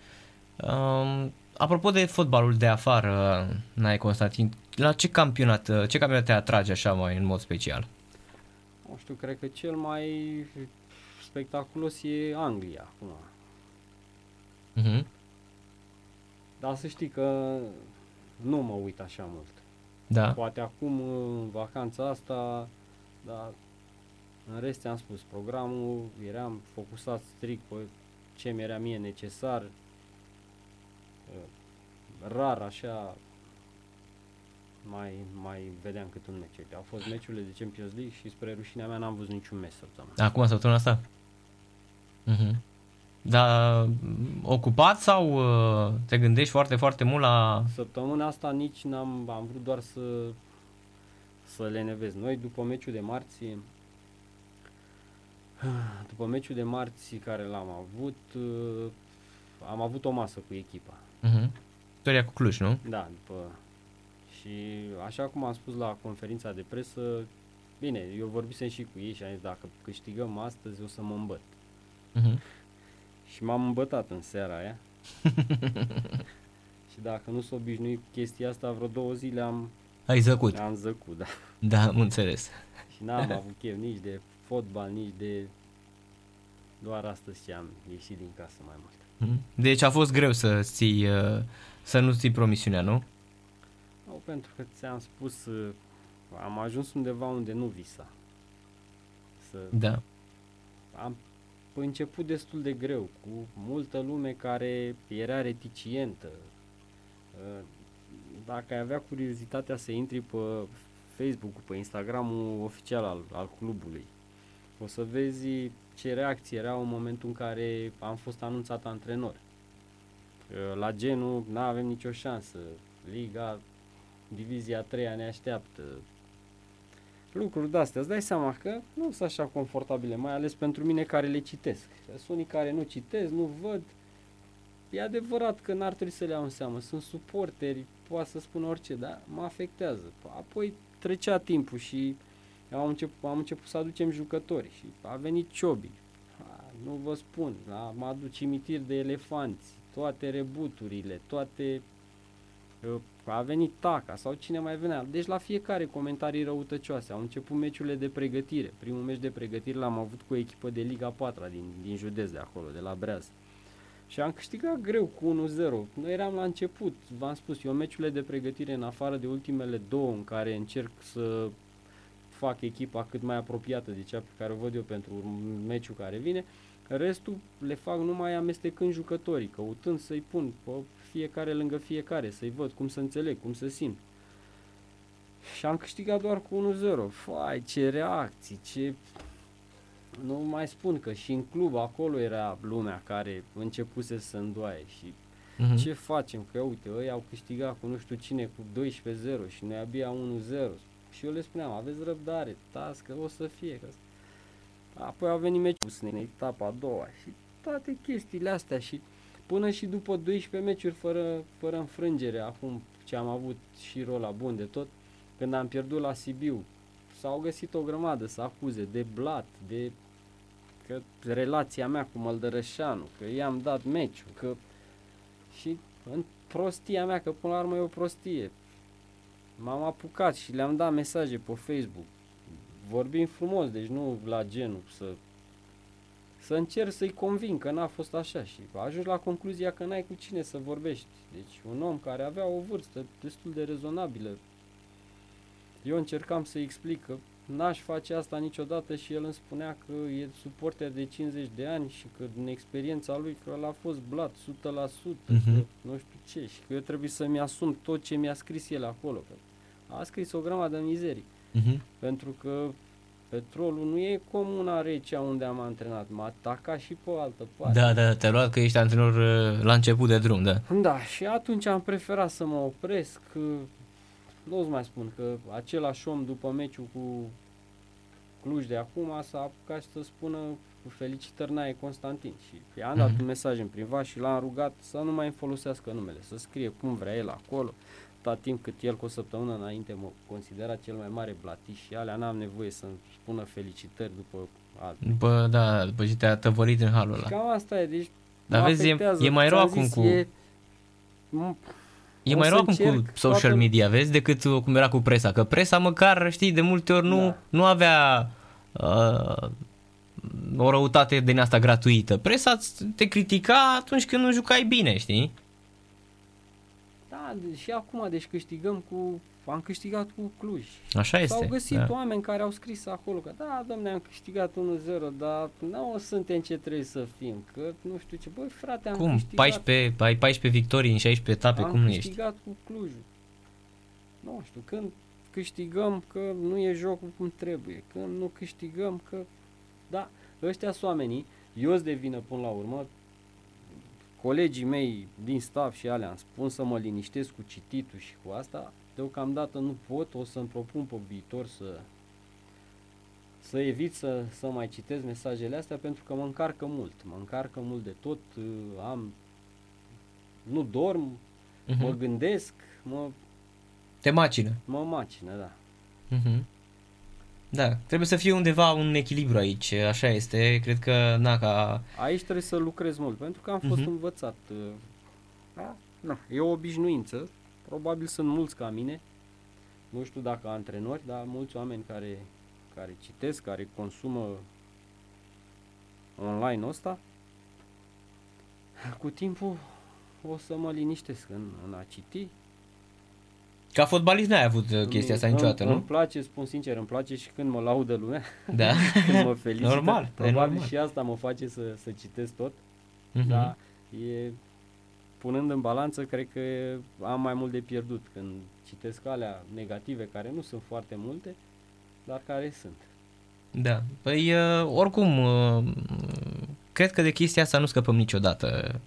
Apropo de fotbalul de afară, Nae Constantin, la ce campionat, ce campionat te atrage așa mai în mod special? Nu știu, cred că cel mai spectaculos e Anglia acum. Uh-huh. Dar să știi că nu mă uit așa mult. Da. Poate acum, în vacanța asta, dar în rest am spus, programul, eram focusat strict pe ce mi era mie necesar. Rar așa mai, mai vedeam cât un meci. Au fost meciurile de Champions League și spre rușinea mea n-am văzut niciun meci săptămâna. Acum săptămâna asta? Uh-huh. Dar ocupat sau uh, te gândești foarte, foarte mult la... Săptămâna asta nici n-am, am vrut doar să, să lenevez. Noi după meciul de marți, după meciul de marți care l-am avut, uh, am avut o masă cu echipa. Uh-huh. Istoria cu Cluj, nu? Da, după... Și așa cum am spus la conferința de presă, bine, eu vorbisem și cu ei și am zis, dacă câștigăm astăzi o să mă îmbăt. Uh-huh. Și m-am îmbătat în seara aia. Și dacă nu s-o obișnui cu chestia asta, vreo două zile am... Ai zăcut. Am zăcut, da. Da, am înțeles. Și n-am avut chef nici de fotbal, nici de... Doar astăzi ce am ieșit din casă mai mult. Deci a fost greu să ții, să nu ții promisiunea, nu? Nu, pentru că ți-am spus, am ajuns undeva unde nu visa. Să da. Am început destul de greu, cu multă lume care era reticientă. Dacă ai avea curiozitatea să intri pe Facebook-ul, pe Instagram-ul oficial al, al clubului, o să vezi ce reacții erau în momentul în care am fost anunțat antrenor. La genul, n-avem nicio șansă, Liga, Divizia a treia ne așteaptă. Lucruri de-astea, îți dai seama că nu sunt așa confortabile, mai ales pentru mine care le citesc. Sunt unii care nu citesc, nu văd. E adevărat că n-ar trebui să le iau în seamă, sunt suporteri, poate să spun orice, dar mă afectează. Apoi trecea timpul și... Am început, am început să aducem jucători și a venit Ciobi, a, nu vă spun, am adus cimitir de elefanți, toate rebuturile, toate, a venit Taka sau cine mai venea, deci la fiecare comentarii răutăcioase. Au început meciurile de pregătire, primul meci de pregătire l-am avut cu o echipă de Liga a patra din, din județ de acolo, de la Breaz. Și am câștigat greu cu unu zero. Noi eram la început, v-am spus, eu meciurile de pregătire în afară de ultimele două în care încerc să... fac echipa cât mai apropiată de cea pe care o văd eu pentru meciul care vine, restul le fac numai amestecând jucătorii, căutând să-i pun pe fiecare lângă fiecare, să-i văd cum să înțeleg, cum să simt. Și am câștigat doar cu unu zero. Fai, ce reacții, ce... Nu mai spun că și în club acolo era lumea care începuse să îndoaie și uh-huh. Ce facem? Că uite, ei au câștigat cu nu știu cine, cu doisprezece zero și noi abia unu zero. Și eu le spuneam, aveți răbdare, tați că o să fie. Că... Apoi au venit meciul în etapa a doua și toate chestiile astea. Și până și după doisprezece meciuri fără, fără înfrângere, acum ce am avut și rola bun de tot, când am pierdut la Sibiu, s-au găsit o grămadă să acuze de blat, de că relația mea cu Măldărășanu, că i-am dat meciul, că și în prostia mea, că până la urmă e o prostie. M-am apucat și le-am dat mesaje pe Facebook. vorbim frumos, deci nu la genul să să încerc să-i conving că n-a fost așa și ajungi la concluzia că n-ai cu cine să vorbești. Deci un om care avea o vârstă destul de rezonabilă, eu încercam să-i explic că n-aș face asta niciodată și el îmi spunea că e suporter de cincizeci de ani și că din experiența lui că l-a fost blat o sută la sută, uh-huh. nu știu ce, și că eu trebuie să-mi asum tot ce mi-a scris el acolo. A scris o grămadă de mizerii, uh-huh. pentru că Petrolul nu e comuna Recea unde am antrenat, m-a atacat și pe o altă parte. Da, da, te-a luat că ești antrenor la început de drum, da. Da, și atunci am preferat să mă opresc, nu mai spun că același om după meciul cu Cluj de acum s-a apucat să spună felicitări Nae Constantin și i-am dat mm-hmm. un mesaj în privat și l-am rugat să nu mai folosească numele, să scrie cum vrea el acolo. Atâta timp cât el cu o săptămână înainte mă considera cel mai mare blatiș și alea n-am nevoie să-mi spună felicitări după altele. După, da, după ce te-a tăvălit în halul ăla. Cam asta e, deci dar vezi, e, e mai rău acum cu... E, e mai rău acum cu social toată... media, vezi, decât cum era cu presa. Că presa măcar, știi, de multe ori nu, da. nu avea uh, o răutate din asta gratuită. Presa te critica atunci când nu jucai bine, știi? Și acum, deci câștigăm cu, am câștigat cu Cluj. Așa este. S-au găsit da. oameni care au scris acolo că da, domne, am câștigat unu zero, dar nu suntem ce trebuie să fim, că nu știu ce, băi frate, am cum? câștigat. Cum? paisprezece, paisprezece victorii în șaisprezece etape, cum nu ești? Am câștigat cu Clujul. Nu știu, când câștigăm că nu e jocul cum trebuie, când nu câștigăm că, da, ăștia sunt oamenii, eu îți devină până la urmă. Colegii mei din staff și alea îmi spun să mă liniștesc cu cititul și cu asta, deocamdată nu pot, o să-mi propun pe viitor să, să evit să, să mai citesc mesajele astea pentru că mă încarcă mult, mă încarcă mult de tot, am, nu dorm, uh-huh. mă gândesc, mă... Te macină. Mă macină, da. Uh-huh. Da, trebuie să fie undeva un echilibru aici, așa este, cred că, na, ca... Aici trebuie să lucrez mult, pentru că am fost uh-huh. învățat, da? Na, e o obișnuință, probabil sunt mulți ca mine, nu știu dacă antrenori, dar mulți oameni care, care citesc, care consumă online ăsta, cu timpul o să mă liniștesc în, în a citi. Ca fotbalist n-ai avut chestia asta niciodată, nu? Îmi place, spun sincer, îmi place și când mă laudă lumea, da. când mă felicită. Normal, probabil normal. Și asta mă face să, să citesc tot, uh-huh. dar e, punând în balanță, cred că am mai mult de pierdut când citesc alea negative, care nu sunt foarte multe, dar care sunt. Da, păi oricum, cred că de chestia asta nu scăpăm niciodată.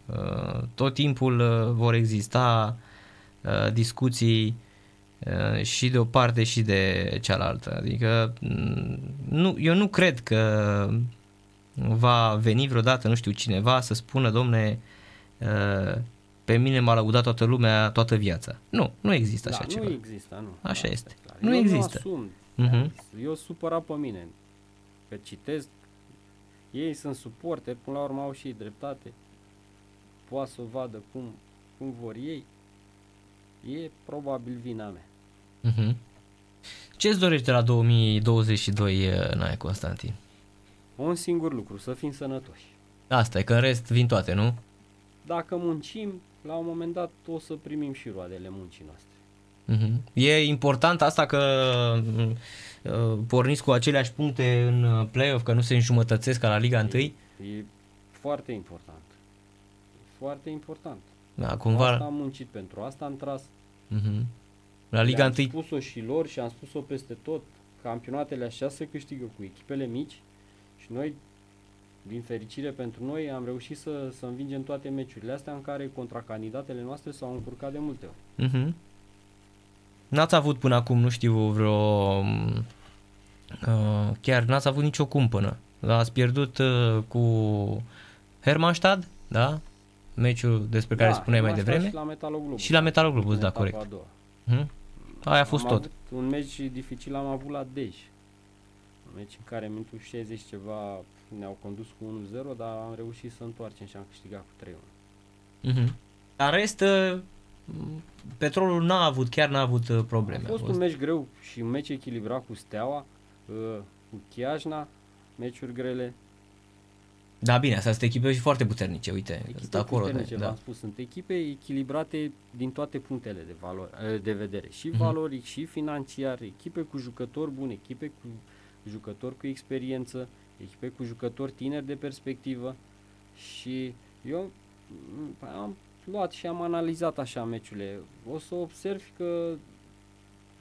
Tot timpul vor exista discuții și de o parte și de cealaltă. Adică nu, eu nu cred că va veni vreodată, nu știu, cineva să spună, domne, pe mine m-a lăudat toată lumea toată viața. Nu, nu există da, așa nu ceva. Nu există, nu. Așa da, este. Clar. Nu eu există. Nu asum, uh-huh. Eu supărat pe mine că citesc, ei sunt suporte, până la urmă au și ei dreptate, poate să o vadă cum, cum vor ei. E probabil vina mea. Uh-huh. Ce-ți dorești de la două mii douăzeci și doi, Nae Constantin? Un singur lucru, să fim sănătoși. Asta e, că în rest vin toate, nu? Dacă muncim, la un moment dat o să primim și roadele muncii noastre. Uh-huh. E important asta că uh, porniți cu aceleași puncte în play-off, că nu se înjumătățesc ca la Liga e, unu? E foarte important. E foarte important. Da, cumva... Asta am muncit pentru, asta am tras. Uh-huh. La Liga am întâi... spus-o și lor și am spus-o peste tot. Campionatele așa se câștigă cu echipele mici și noi, din fericire pentru noi, am reușit să, să învingem toate meciurile astea în care contracandidatele noastre s-au încurcat de multe ori. Uh-huh. N-ați avut până acum, nu știu, vreo... Uh, chiar n-ați avut nicio cumpănă. Ați pierdut uh, cu Hermannstadt, da? Meciul despre care da, spuneai mai devreme și la Metaloglobus, și la Metaloglobus da, corect. A doua. Hmm? Aia a fost am tot. Un meci dificil am avut la Dej. Un meci în care minutul șaizeci ceva ne-au condus cu unu zero, dar am reușit să întoarcem și am câștigat cu trei unu. Mhm. În rest, Petrolul n-a avut, chiar n-a avut probleme. A fost un meci greu și un meci echilibrat cu Steaua. uh, cu Chiajna, meciuri grele. Da, bine, astea sunt echipe și foarte puternice, uite, sunt acolo. Puternice, de, v-am da. spus, sunt echipe echilibrate din toate punctele de, valori, de vedere, și uh-huh. valoric, și financiar, echipe cu jucători buni, echipe cu jucători cu experiență, echipe cu jucători tineri de perspectivă. Și eu am luat și am analizat așa meciurile. O să observi că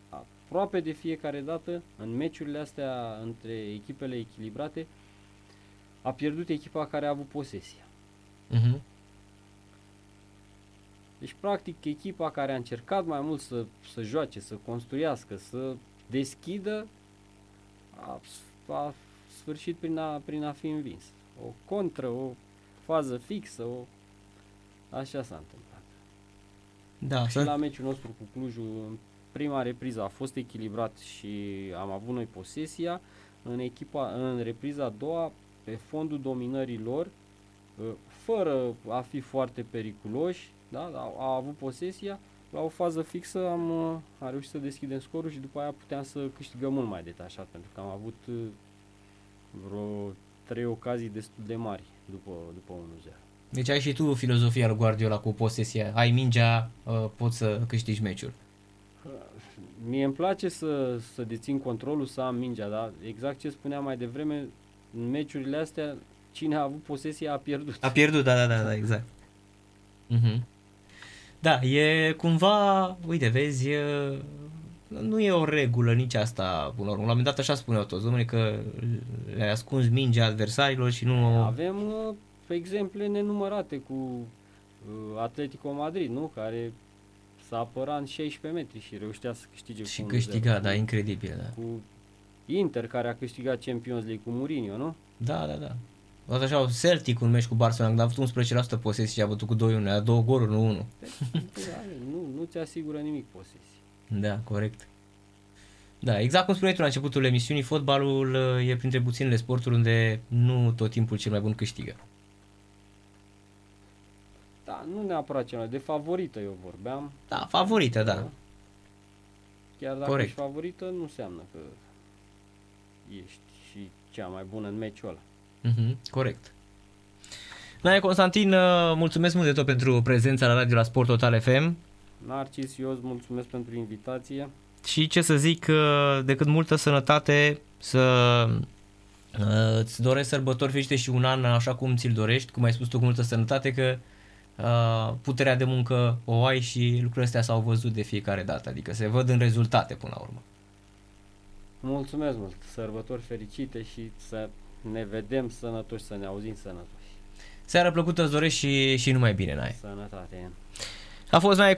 aproape de fiecare dată în meciurile astea între echipele echilibrate a pierdut echipa care a avut posesia. Uh-huh. Deci practic echipa care a încercat mai mult să, să joace, să construiască, să deschidă a, a sfârșit prin a, prin a fi învins. O contră, o fază fixă, o... așa s-a întâmplat. Da, și la meciul nostru cu Clujul, prima repriză a fost echilibrat și am avut noi posesia. În, echipa, în repriza a doua, pe fondul dominării lor, fără a fi foarte periculoși, da, a avut posesia. La o fază fixă am a reușit să deschidem scorul și după aia puteam să câștigăm mult mai detașat, pentru că am avut vreo trei ocazii destul de mari după, după unu zero. Deci ai și tu filozofia lui Guardiola cu posesia. Ai mingea, poți să câștigi meciul. Mie îmi place să, să dețin controlul, să am mingea, dar exact ce spuneam mai devreme, în meciurile astea, cine a avut posesia a pierdut. A pierdut, da, da, da, da, exact. Uh-huh. Da, e cumva, uite, vezi, nu e o regulă nici asta, până la urmă. La un moment dat așa spuneau toți, domnule, că le-ai ascuns mingea adversarilor și nu... Avem exemple nenumărate cu uh, Atletico Madrid, nu? Care s-a apărat în șaisprezece metri și reușea să câștige. Și câștiga, da, incredibil, da. Cu Inter, care a câștigat Champions League cu Mourinho, nu? Da, da, da. Toată așa, Celtic, un meci cu Barcelona, când a avut unsprezece la sută posesie și a bătut cu doi unu, a două goluri, nu unu. Nu, nu ți asigură nimic posesie. Da, corect. Da, exact cum spuneai tu la începutul emisiunii, fotbalul e printre puținele sporturi unde nu tot timpul cel mai bun câștigă. Da, nu neapărat cel mai, de favorită eu vorbeam. Da, favorită, da. Chiar dacă corect. Ești favorită, nu înseamnă că ești și cea mai bună în meciul ăla. Mm-hmm, corect. Nae Constantin, mulțumesc mult de tot pentru prezența la radio la Sport Total F M. Narcis, eu îți mulțumesc pentru invitație. Și ce să zic, decât multă sănătate, să... îți doresc sărbători fericite și un an așa cum ți-l dorești, cum ai spus tu, cu multă sănătate, că puterea de muncă o ai și lucrurile astea s-au văzut de fiecare dată, adică se văd în rezultate până la urmă. Mulțumesc mult, sărbători fericite și să ne vedem sănătoși, să ne auzim sănătoși. Seara plăcută îți doresc și, și numai bine, Nae. Sănătate. A fost Nae.